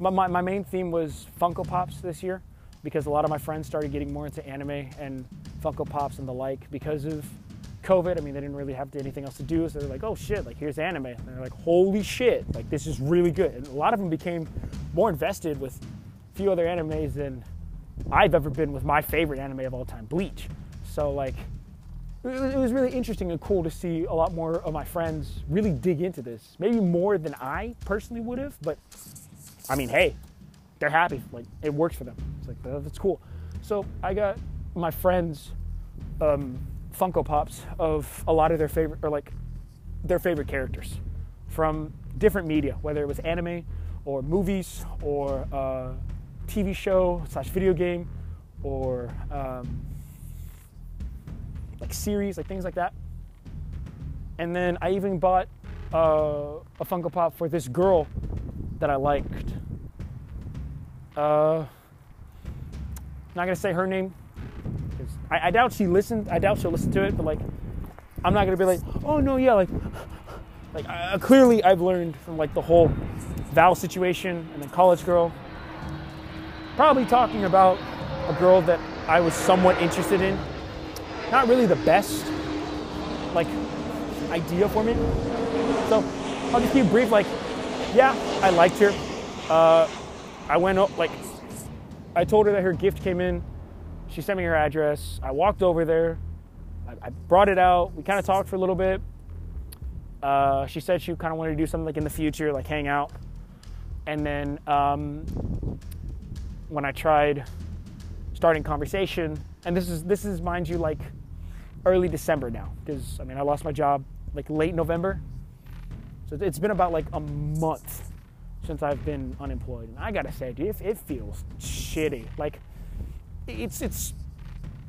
My, my, my main theme was Funko Pops this year, because a lot of my friends started getting more into anime and Funko Pops and the like because of COVID. I mean, they didn't really have anything else to do, so they're like, oh shit, like here's anime. And they're like, holy shit, like this is really good. And a lot of them became more invested with a few other animes than I've ever been with my favorite anime of all time, Bleach. So like, it was really interesting and cool to see a lot more of my friends really dig into this. Maybe more than I personally would have, but I mean, hey, they're happy. Like, it works for them. It's like, oh, that's cool. So I got my friends um, Funko Pops of a lot of their favorite, or like their favorite characters from different media, whether it was anime or movies or uh, T V show slash video game or um, like series, like things like that. And then I even bought uh, a Funko Pop for this girl that I liked. Uh, not gonna say her name, because I, I doubt she listened. I doubt she'll listen to it. But like, I'm not gonna be like, oh no, yeah, like, like uh, clearly I've learned from like the whole Val situation and then college girl. Probably talking about a girl that I was somewhat interested in. Not really the best, like, idea for me. So I'll just keep it brief. Like, yeah, I liked her. Uh, I went up, like, I told her that her gift came in. She sent me her address. I walked over there. I, I brought it out. We kind of talked for a little bit. Uh, she said she kind of wanted to do something like in the future, like hang out. And then, um, when I tried starting conversation, and this is, this is mind you, like early December now, because I mean, I lost my job like late November. So it's been about like a month since I've been unemployed. And I gotta say, dude, it, it feels shitty. Like it's, it's,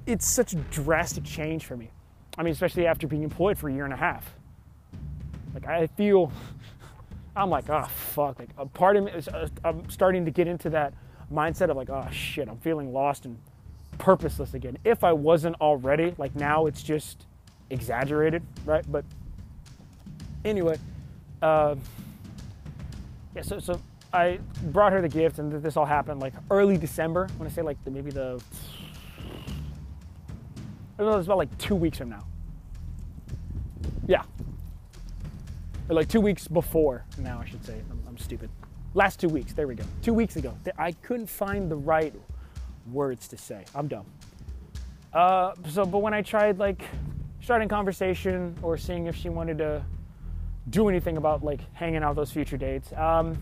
it's such a drastic change for me. I mean, especially after being employed for a year and a half. Like, I feel, I'm like, oh, fuck. Like, a part of me is, uh, I'm starting to get into that mindset of like, oh, shit, I'm feeling lost and purposeless again. If I wasn't already, like, now it's just exaggerated, right? But anyway, uh, yeah, so, so I brought her the gift, and this all happened, like, early December. I want to say, like, the, maybe the... I don't know, it's about like two weeks from now. Yeah. Or like two weeks before now, I should say. I'm, I'm stupid. Last two weeks. There we go. Two weeks ago. I couldn't find the right words to say. I'm dumb. Uh, so, but when I tried like starting conversation or seeing if she wanted to do anything about like hanging out those future dates, um,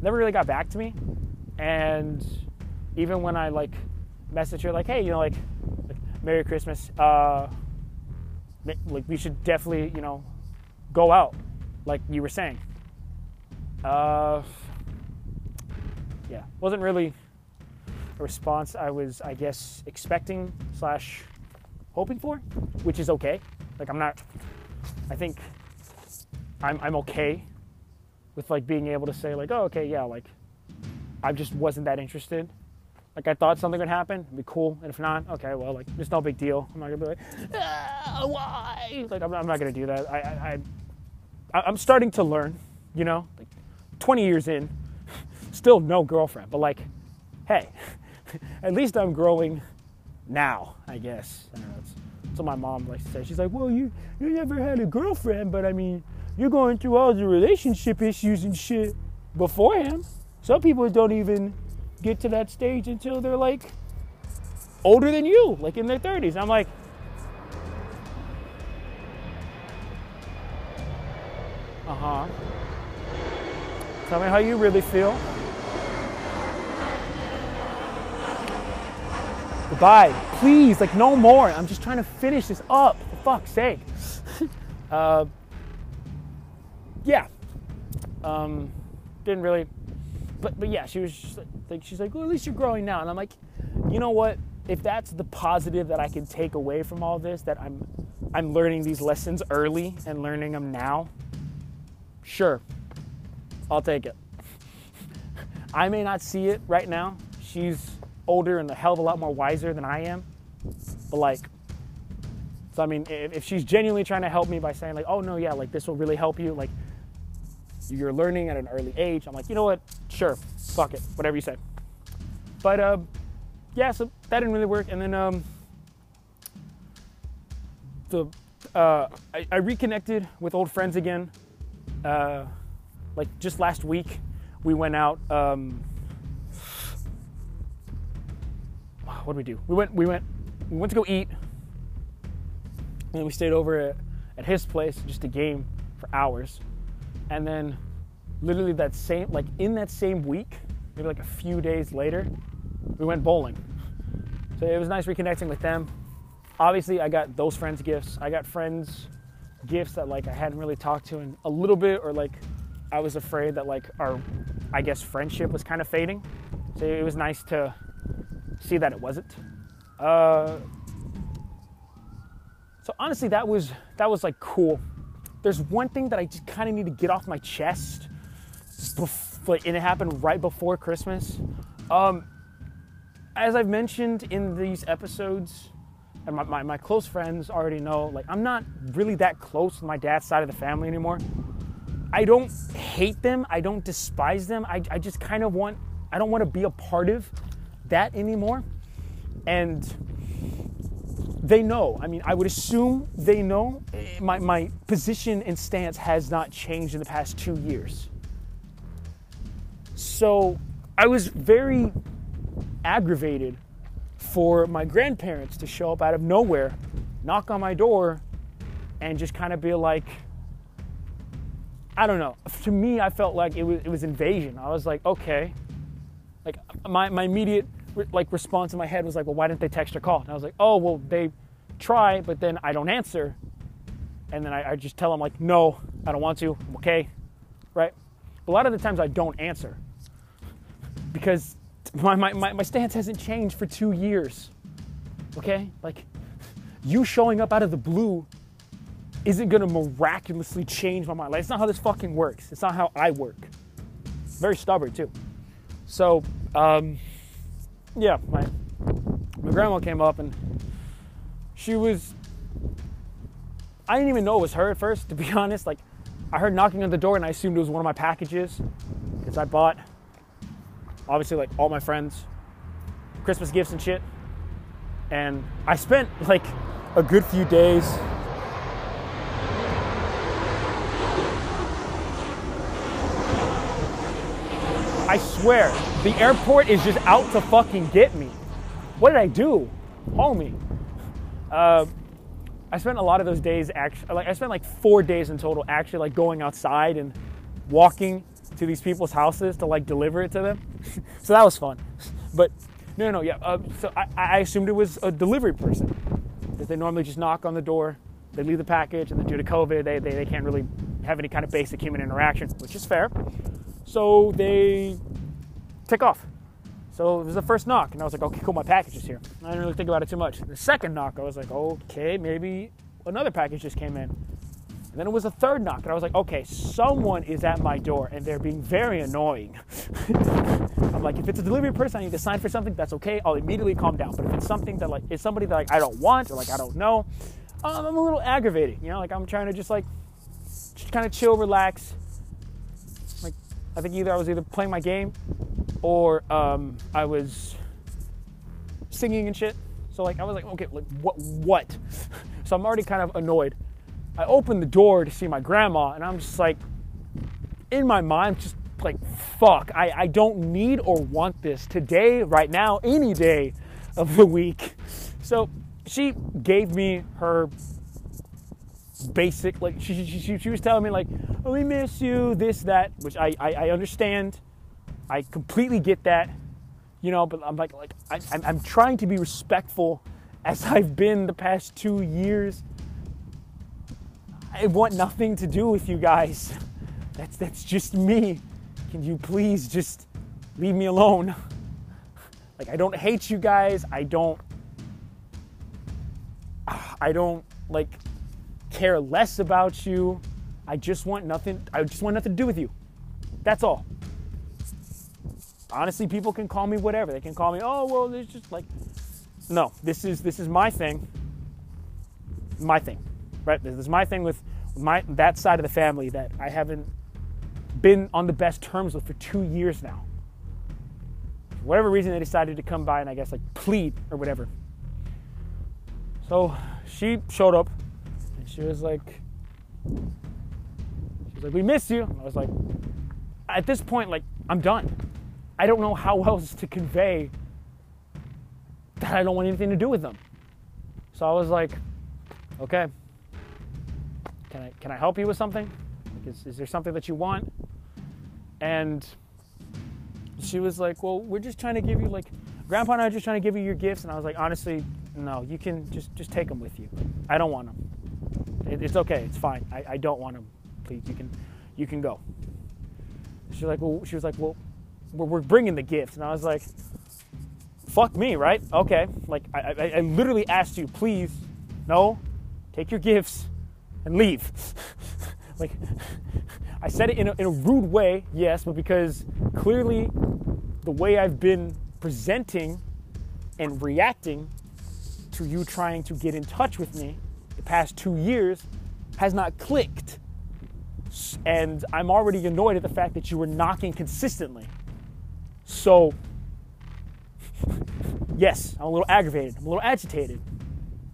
never really got back to me. And even when I like messaged her like, hey, you know, like, Merry Christmas. Uh, like, we should definitely, you know, go out, like you were saying. Uh, yeah, wasn't really a response I was, I guess, expecting slash hoping for, which is okay. Like, I'm not, I think I'm I'm okay with, like, being able to say, like, oh, okay, yeah, like, I just wasn't that interested. Like, I thought something would happen, it'd be cool, and if not, okay, well, like, it's no big deal. I'm not gonna be like, ah, why? Like, I'm, I'm not gonna do that. I, I, I, I'm starting to learn, you know? Like, twenty years in, still no girlfriend, but like, hey, at least I'm growing now, I guess. I don't know, that's, that's what my mom likes to say. She's like, well, you, you never had a girlfriend, but I mean, you're going through all the relationship issues and shit beforehand. Some people don't even get to that stage until they're like older than you, like in their thirties. I'm like, uh-huh. Tell me how you really feel. Goodbye, please, like, no more. I'm just trying to finish this up, for fuck's sake. uh, yeah, um, didn't really. But but yeah, she was just like, she's like, well, at least you're growing now. And I'm like, you know what? If that's the positive that I can take away from all this, that I'm I'm learning these lessons early and learning them now, sure, I'll take it. I may not see it right now. She's older and a hell of a lot more wiser than I am. But like, so I mean, if, if she's genuinely trying to help me by saying like, oh no, yeah, like this will really help you, like, you're learning at an early age. I'm like, you know what? Sure, fuck it, whatever you say. But uh, yeah, so that didn't really work. And then um, the uh, I, I reconnected with old friends again. Uh, like just last week, we went out. Um, what did we do? We went, we went, we went to go eat, and then we stayed over at, at his place just to game for hours. And then literally that same, like in that same week, maybe like a few days later, we went bowling. So it was nice reconnecting with them. Obviously I got those friends gifts. I got friends gifts that like I hadn't really talked to in a little bit, or like I was afraid that like our, I guess, friendship was kind of fading. So it was nice to see that it wasn't. Uh, so honestly, that was, that was like cool. There's one thing that I just kind of need to get off my chest, and it happened right before Christmas. Um, as I've mentioned in these episodes, and my, my, my close friends already know, like, I'm not really that close to my dad's side of the family anymore. I don't hate them. I don't despise them. I, I just kind of want, I don't want to be a part of that anymore. And they know. I mean, I would assume they know. My my position and stance has not changed in the past two years. So I was very aggravated for my grandparents to show up out of nowhere, knock on my door, and just kind of be like, I don't know. To me, I felt like it was it was invasion. I was like, okay. Like my, my immediate like response in my head was like, well, why didn't they text or call? And I was like, oh, well, they try, but then I don't answer. And then I, I just tell them like, no, I don't want to. I'm okay. Right. But a lot of the times I don't answer because my, my, my, my stance hasn't changed for two years. okay? Like, you showing up out of the blue isn't gonna miraculously change my mind. Like, it's not how this fucking works. It's not how I work. Very stubborn, too. So, um, yeah, my, my grandma came up and she was, I didn't even know it was her at first, to be honest. Like, I heard knocking on the door and I assumed it was one of my packages because I bought, obviously, like, all my friends Christmas gifts and shit. And I spent, like, a good few days. I swear, the airport is just out to fucking get me. What did I do? Homie. Uh, I spent a lot of those days, actually, like, I spent, like, four days in total actually, like, going outside and walking to these people's houses to, like, deliver it to them. So that was fun. But no, no, no, yeah. Uh, so I, I assumed it was a delivery person, because they normally just knock on the door, they leave the package, and then due to COVID, they, they, they can't really have any kind of basic human interaction, which is fair. So they take off. So it was the first knock, and I was like, okay, cool, my package is here. I didn't really think about it too much. The second knock, I was like, okay, maybe another package just came in. And then it was a third knock, and I was like, okay, someone is at my door, and they're being very annoying. I'm like, if it's a delivery person, I need to sign for something, that's okay, I'll immediately calm down. But if it's something that, like, it's somebody that, like, I don't want, or, like, I don't know, um, I'm a little aggravated, you know? Like, I'm trying to just, like, just kind of chill, relax. Like, I think either I was either playing my game, or um, I was singing and shit. So, like, I was like, okay, like, what, what? So I'm already kind of annoyed. I opened the door to see my grandma, and I'm just like, in my mind, just like, fuck, I, I don't need or want this today, right now, any day of the week. So she gave me her basic, like, she she, she was telling me, like, oh, we miss you, this, that, which I, I, I understand. I completely get that, you know, but I'm like, like I, I'm, I'm trying to be respectful as I've been the past two years. I want nothing to do with you guys. That's that's just me. Can you please just leave me alone? Like, I don't hate you guys. I don't I don't like care less about you. I just want nothing I just want nothing to do with you. That's all. Honestly, people can call me whatever. They can call me, "Oh, well, it's just like no, this is this is my thing." My thing. Right? This is my thing with my that side of the family that I haven't been on the best terms with for two years now. For whatever reason, they decided to come by and I guess like plead or whatever. So she showed up and she was like, she was like, "We miss you." And I was like, at this point, like, I'm done. I don't know how else to convey that I don't want anything to do with them. So I was like, okay. Can I, can I help you with something? Is, is there something that you want? And she was like, well, we're just trying to give you, like, Grandpa and I are just trying to give you your gifts. And I was like, honestly, no, you can just, just take them with you. I don't want them. It, it's okay. It's fine. I, I don't want them. Please, you can you can go. She was like, well, she was like, well, we're, we're bringing the gifts. And I was like, fuck me, right? Okay. Like, I, I, I literally asked you, please, no, take your gifts and leave. Like, I said it in a, in a rude way, yes, but because clearly the way I've been presenting and reacting to you trying to get in touch with me the past two years has not clicked. And I'm already annoyed at the fact that you were knocking consistently. So, yes, I'm a little aggravated. I'm a little agitated.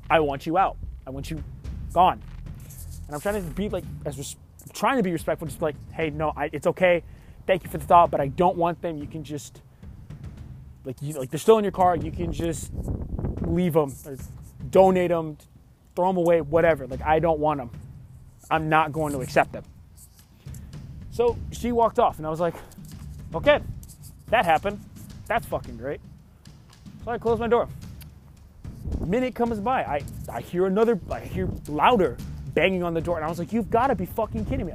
I want you out. I want you gone. And I'm trying to be like, as res- trying to be respectful, just like, hey, no, I, it's okay. Thank you for the thought, but I don't want them. You can just, like, you, like, they're still in your car. You can just leave them, or donate them, throw them away, whatever. Like, I don't want them. I'm not going to accept them. So she walked off, and I was like, okay, that happened. That's fucking great. So I closed my door. The minute comes by, I, I hear another, I hear louder banging on the door, and I was like, you've got to be fucking kidding me.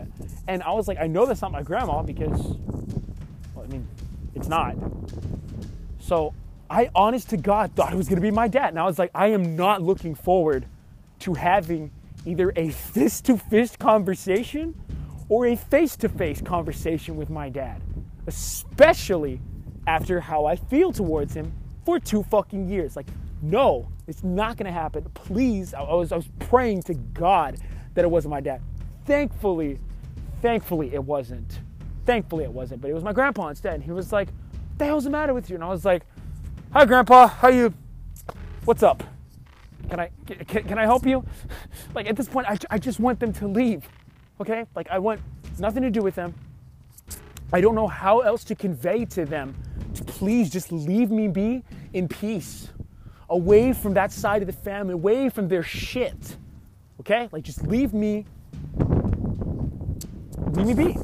And I was like, I know that's not my grandma because, well, I mean, it's not. So I honest to God thought it was gonna be my dad. And I was like, I am not looking forward to having either a fist-to-fist conversation or a face-to-face conversation with my dad, especially after how I feel towards him for two fucking years. Like, no, it's not gonna happen. Please, I was, I was praying to God that it wasn't my dad. Thankfully, thankfully it wasn't. Thankfully it wasn't, but it was my grandpa instead. And he was like, what the hell's the matter with you? And I was like, hi, Grandpa, how you? What's up? Can I can, can I help you? Like, at this point, I, I just want them to leave, okay? Like, I want nothing to do with them. I don't know how else to convey to them to please just leave me be in peace, away from that side of the family, away from their shit, okay? Like, just leave me, leave me be.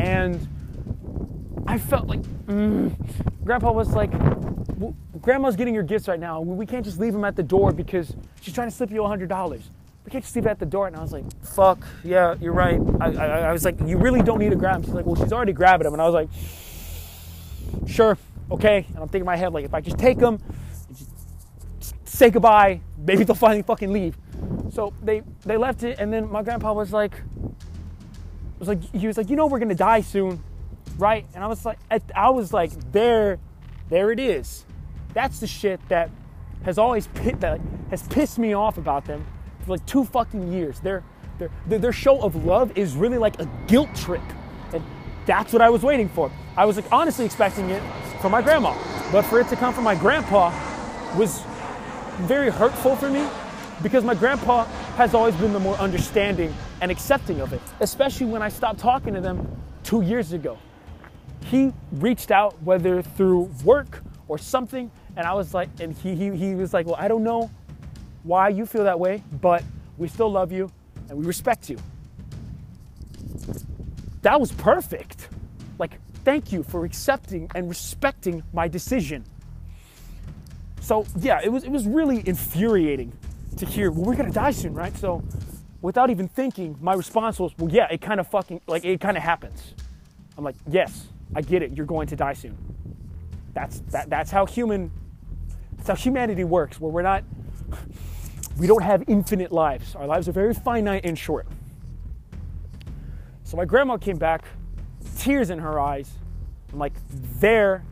And I felt like, mm. Grandpa was like, well, Grandma's getting your gifts right now. We can't just leave them at the door because she's trying to slip you one hundred dollars. We can't just leave it at the door. And I was like, fuck, yeah, you're right. I, I, I was like, you really don't need to grab them. She's like, well, she's already grabbing them. And I was like, sure, okay. And I'm thinking in my head, like, if I just take them, just say goodbye, maybe they'll finally fucking leave. So they, they left it. And then my grandpa was like, was like, he was like, you know, we're going to die soon, right? And I was like, I was like, there, there it is. That's the shit that has always pit, that has pissed me off about them for like two fucking years. Their, their, their show of love is really like a guilt trip, and that's what I was waiting for. I was like honestly expecting it from my grandma, but for it to come from my grandpa was very hurtful for me because my grandpa has always been the more understanding and accepting of it, especially when I stopped talking to them two years ago. He reached out, whether through work or something, and I was like, and he, he he was like, well, I don't know why you feel that way, but we still love you and we respect you. That was perfect. Like, thank you for accepting and respecting my decision. So yeah, it was it was really infuriating to hear, well, we're gonna die soon, right? So without even thinking, my response was, well, yeah, it kind of fucking, like, it kind of happens. I'm like, yes, I get it. You're going to die soon. That's that. That's how human. That's how humanity works. Where we're not, we don't have infinite lives. Our lives are very finite and short. So my grandma came back, tears in her eyes. I'm like, there,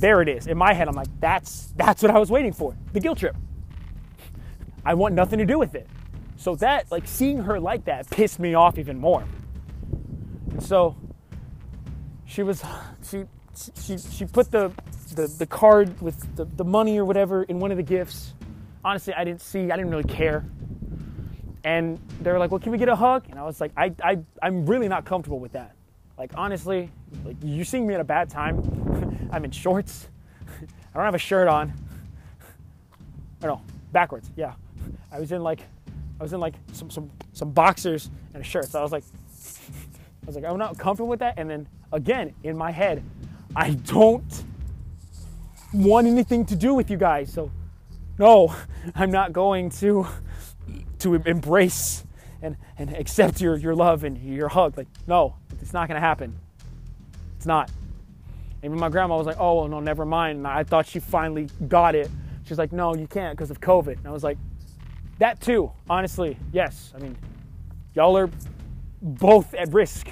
there it is. In my head, I'm like, that's that's what I was waiting for. The guilt trip. I want nothing to do with it. So that, like, seeing her like that pissed me off even more. And so. She was, she, she, she put the, the, the card with the, the money or whatever in one of the gifts. Honestly, I didn't see, I didn't really care. And they were like, well, can we get a hug? And I was like, I, I, I'm really not comfortable with that. Like, honestly, like, you're seeing me at a bad time. I'm in shorts. I don't have a shirt on. Or no, backwards. Yeah. I was in like, I was in like some, some, some boxers and a shirt. So I was like, I was like, I'm not comfortable with that. And then, again, in my head, I don't want anything to do with you guys. So, no, I'm not going to to embrace and, and accept your, your love and your hug. Like, no, it's not going to happen. It's not. And my grandma was like, oh, well, no, never mind. And I thought she finally got it. She's like, no, you can't because of COVID. And I was like, that too, honestly, yes. I mean, y'all are both at risk.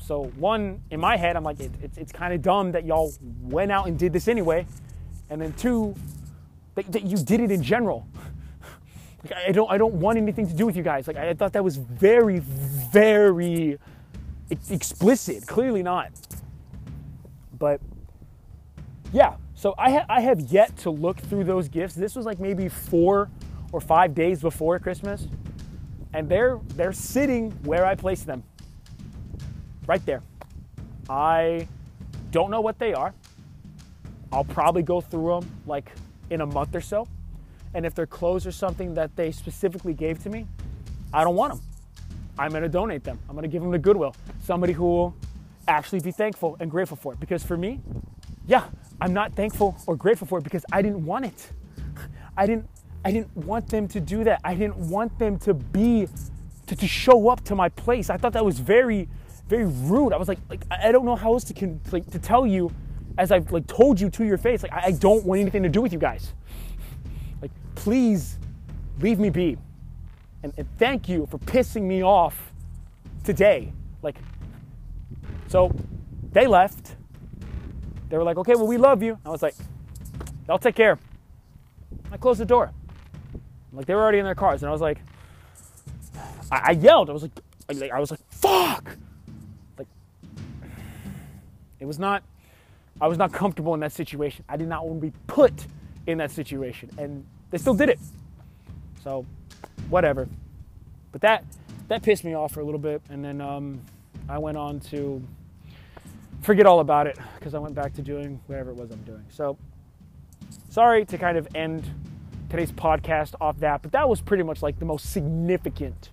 So one, in my head, I'm like, it, it, it's kind of dumb that y'all went out and did this anyway. And then two, that, that you did it in general. Like, I don't I don't want anything to do with you guys. Like, I, I thought that was very, very explicit. Clearly not. But yeah, so I, ha- I have yet to look through those gifts. This was like maybe four or five days before Christmas. And they're they're sitting where I placed them. Right there. I don't know what they are. I'll probably go through them like in a month or so. And if they're clothes or something that they specifically gave to me, I don't want them. I'm going to donate them. I'm going to give them to Goodwill. Somebody who will actually be thankful and grateful for it. Because for me, yeah, I'm not thankful or grateful for it because I didn't want it. I didn't I didn't want them to do that. I didn't want them to be, to, to show up to my place. I thought that was very... very rude. I was like, like I don't know how else to, con- like, to tell you as I've like told you to your face, like I, I don't want anything to do with you guys. Like, please leave me be. And, and thank you for pissing me off today. Like, so they left. They were like, okay, well, we love you. I was like, I'll take care. I closed the door. Like, they were already in their cars. And I was like, I, I yelled. I was like, I, I was like, fuck. Like, it was not, I was not comfortable in that situation. I did not want to be put in that situation. And they still did it. So, whatever. But that, that pissed me off for a little bit. And then um, I went on to forget all about it because I went back to doing whatever it was I'm doing. So, sorry to kind of end today's podcast off that, but that was pretty much like the most significant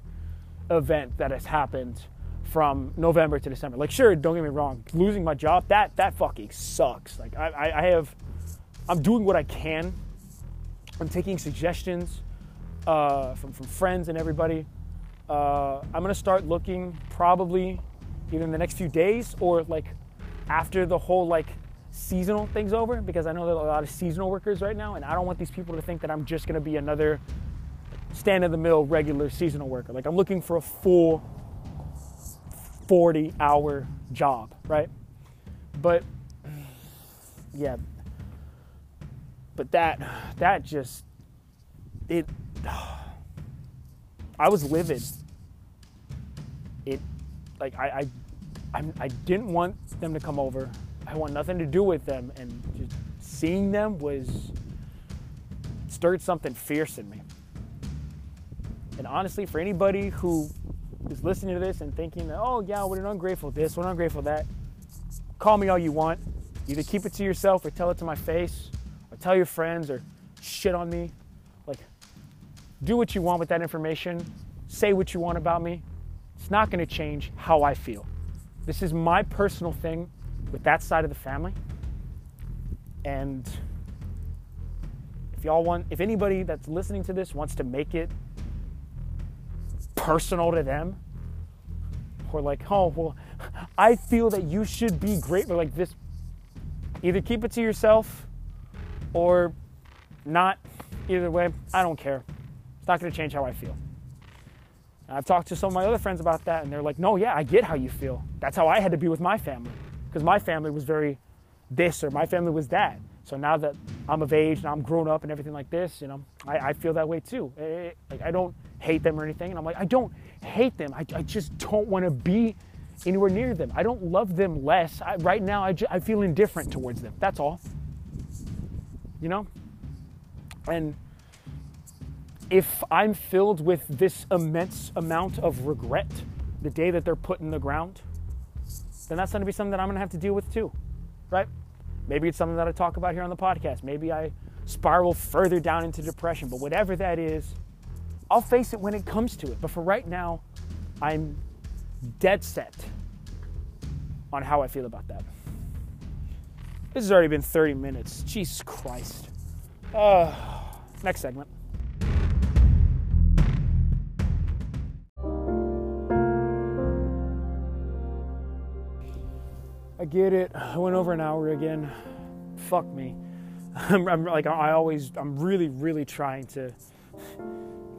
event that has happened from November to December. Like, sure, don't get me wrong, losing my job, that that fucking sucks. Like, I, I have, I'm doing what I can. I'm taking suggestions uh, from, from friends and everybody. Uh, I'm gonna start looking probably either in the next few days or like after the whole like seasonal thing's over, because I know there are a lot of seasonal workers right now, and I don't want these people to think that I'm just gonna be another stand-of-the-mill regular seasonal worker. Like, I'm looking for a full forty-hour job, right? But yeah, but that that just it. I was livid. It like I I I didn't want them to come over. I want nothing to do with them, and just seeing them was stirred something fierce in me. And honestly, for anybody who is listening to this and thinking that, oh yeah, we're an ungrateful this, we're an ungrateful that, call me all you want. Either keep it to yourself or tell it to my face, or tell your friends, or shit on me. Like, do what you want with that information. Say what you want about me. It's not gonna change how I feel. This is my personal thing with that side of the family. And if y'all want, if anybody that's listening to this wants to make it personal to them, or like, oh, well, I feel that you should be grateful like this, either keep it to yourself or not. Either way, I don't care. It's not gonna change how I feel. And I've talked to some of my other friends about that, and they're like, no, yeah, I get how you feel. That's how I had to be with my family. Because my family was very this, or my family was that. So now that I'm of age and I'm grown up and everything like this, you know, I, I feel that way too. It, like, I don't hate them or anything. And I'm like, I don't hate them. I, I just don't want to be anywhere near them. I don't love them less. I, right now, I, just, I feel indifferent towards them. That's all. You know? And if I'm filled with this immense amount of regret the day that they're put in the ground, then that's going to be something that I'm going to have to deal with too, right? Maybe it's something that I talk about here on the podcast. Maybe I spiral further down into depression, but whatever that is, I'll face it when it comes to it. But for right now, I'm dead set on how I feel about that. This has already been thirty minutes. Jesus Christ. Uh, next segment. I get it. I went over an hour again. Fuck me. I'm, I'm like I always. I'm really, really trying to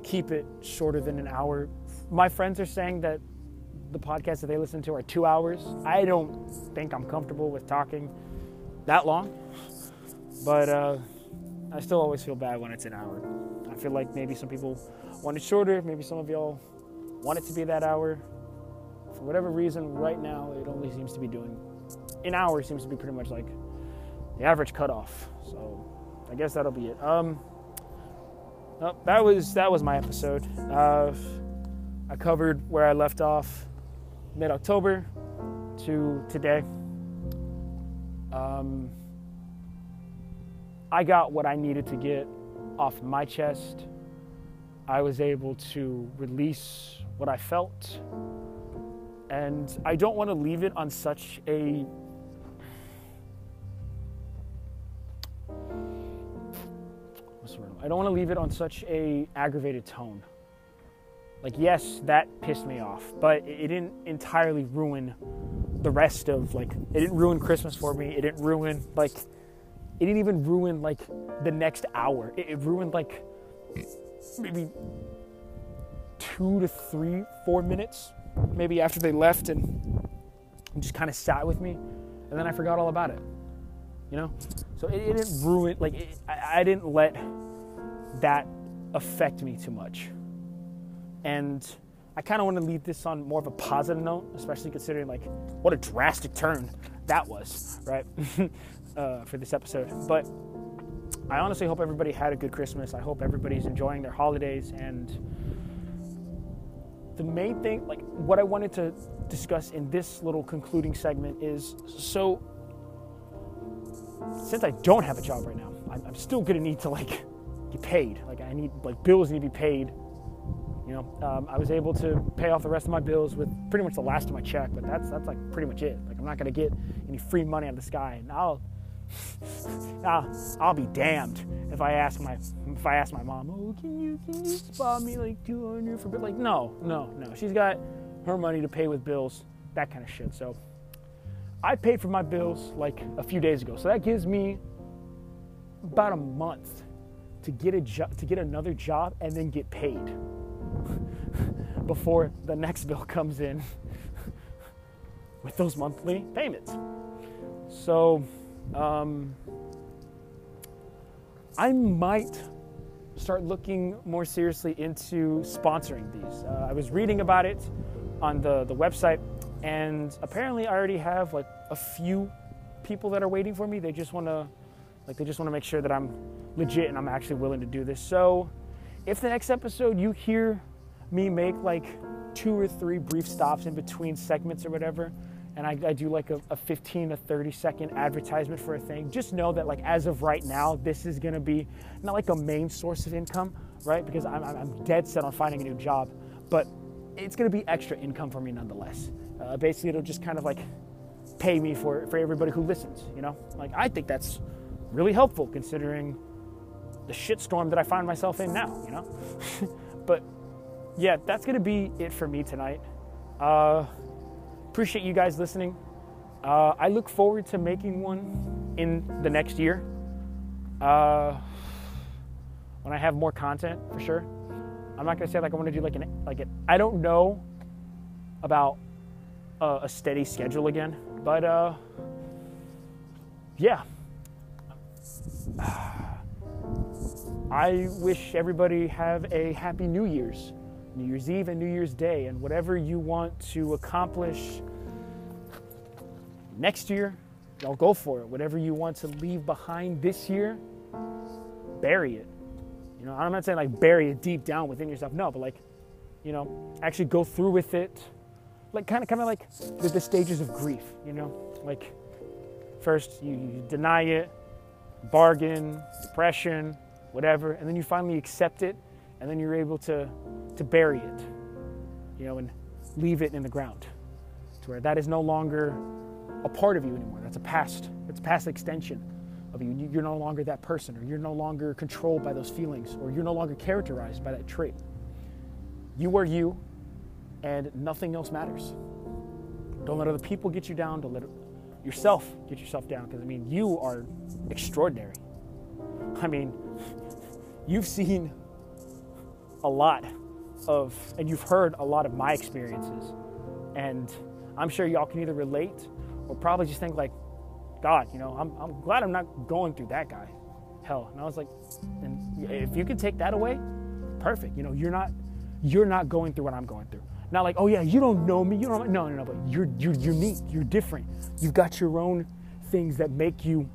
keep it shorter than an hour. My friends are saying that the podcasts that they listen to are two hours. I don't think I'm comfortable with talking that long. But uh, I still always feel bad when it's an hour. I feel like maybe some people want it shorter. Maybe some of y'all want it to be that hour. For whatever reason, right now it only seems to be doing. An hour seems to be pretty much like the average cutoff, so I guess that'll be it. Um, oh, that was that was my episode. Uh, I covered where I left off mid-October to today. Um, I got what I needed to get off my chest. I was able to release what I felt, and I don't want to leave it on such a I don't want to leave it on such a aggravated tone. Like, yes, that pissed me off, but it didn't entirely ruin the rest of, like, it didn't ruin Christmas for me. It didn't ruin, like, it didn't even ruin, like, the next hour. It, it ruined, like, maybe two to three, four minutes, maybe after they left and just kind of sat with me. And then I forgot all about it, you know? So it, it didn't ruin, like, it, I, I didn't let that affect me too much. And I kind of want to leave this on more of a positive note, especially considering, like, what a drastic turn that was, right, uh, for this episode. But I honestly hope everybody had a good Christmas. I hope everybody's enjoying their holidays. And the main thing, like, what I wanted to discuss in this little concluding segment is, so since I don't have a job right now, I'm, I'm still going to need to, like, get paid. Like, I need, like, bills need to be paid. You know, um, I was able to pay off the rest of my bills with pretty much the last of my check, but that's that's like pretty much it. Like, I'm not gonna get any free money out of the sky, and I'll, I'll, I'll be damned if I ask my if I ask my mom, oh, can you can you spot me like two hundred for bills? Like, no, no, no. She's got her money to pay with bills, that kind of shit. So, I paid for my bills like a few days ago, so that gives me about a month to get a jo- to get another job and then get paid. Before the next bill comes in with those monthly payments. So um, I might start looking more seriously into sponsoring these. Uh, I was reading about it on the, the website, and apparently I already have like a few people that are waiting for me. They just want to like they just want to make sure that I'm legit and I'm actually willing to do this. So if the next episode you hear me make like two or three brief stops in between segments or whatever, and I, I do like a, a fifteen to thirty second advertisement for a thing, just know that like as of right now, this is gonna be not like a main source of income, right? Because I'm, I'm dead set on finding a new job, but it's gonna be extra income for me nonetheless. Uh, basically, it'll just kind of like pay me for for everybody who listens, you know? Like, I think that's really helpful considering the shitstorm that I find myself in now, you know? But yeah, that's going to be it for me tonight. Uh, appreciate you guys listening. Uh, I look forward to making one in the next year. Uh, when I have more content, for sure. I'm not going to say like I want to do like an... like an, I don't know about uh, a steady schedule again. But, uh, yeah. I wish everybody have a happy New Year's. New Year's Eve and New Year's Day, and whatever you want to accomplish next year, y'all go for it. Whatever you want to leave behind this year, bury it. You know, I'm not saying like bury it deep down within yourself, no, but like, you know, actually go through with it. Like kind of, kind of like the, the stages of grief. You know, like first you, you deny it, bargain, depression, whatever, and then you finally accept it, and then you're able to. to bury it, you know, and leave it in the ground to where that is no longer a part of you anymore. That's a past, it's a past extension of you. You're no longer that person, or you're no longer controlled by those feelings, or you're no longer characterized by that trait. You are you, and nothing else matters. Don't let other people get you down. Don't let yourself get yourself down, because, I mean, you are extraordinary. I mean, you've seen a lot of, and you've heard a lot of my experiences, and I'm sure y'all can either relate or probably just think like, God, you know, I'm, I'm glad I'm not going through that guy hell. And I was like, and if you can take that away, perfect. You know, you're not you're not going through what I'm going through. Not like, oh yeah, you don't know me, you don't know, no, no, no, but you're you're unique, you're different. You've got your own things that make you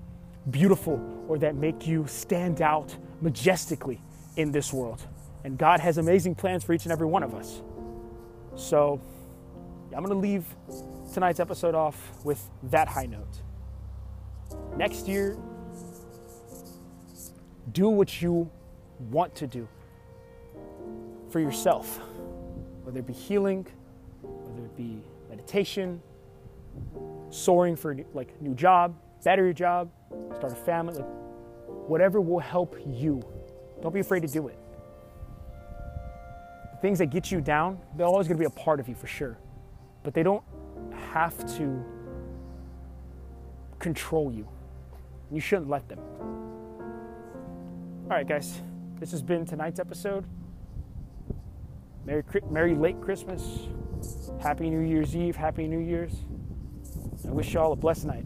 beautiful or that make you stand out majestically in this world. And God has amazing plans for each and every one of us. So I'm going to leave tonight's episode off with that high note. Next year, do what you want to do for yourself, whether it be healing, whether it be meditation, soaring for like a new job, better your job, start a family, like, whatever will help you. Don't be afraid to do it. Things that get you down, they're always going to be a part of you for sure, but they don't have to control you. You shouldn't let them. All right, guys. This has been tonight's episode. Merry, Merry late Christmas. Happy New Year's Eve. Happy New Year's. I wish you all a blessed night.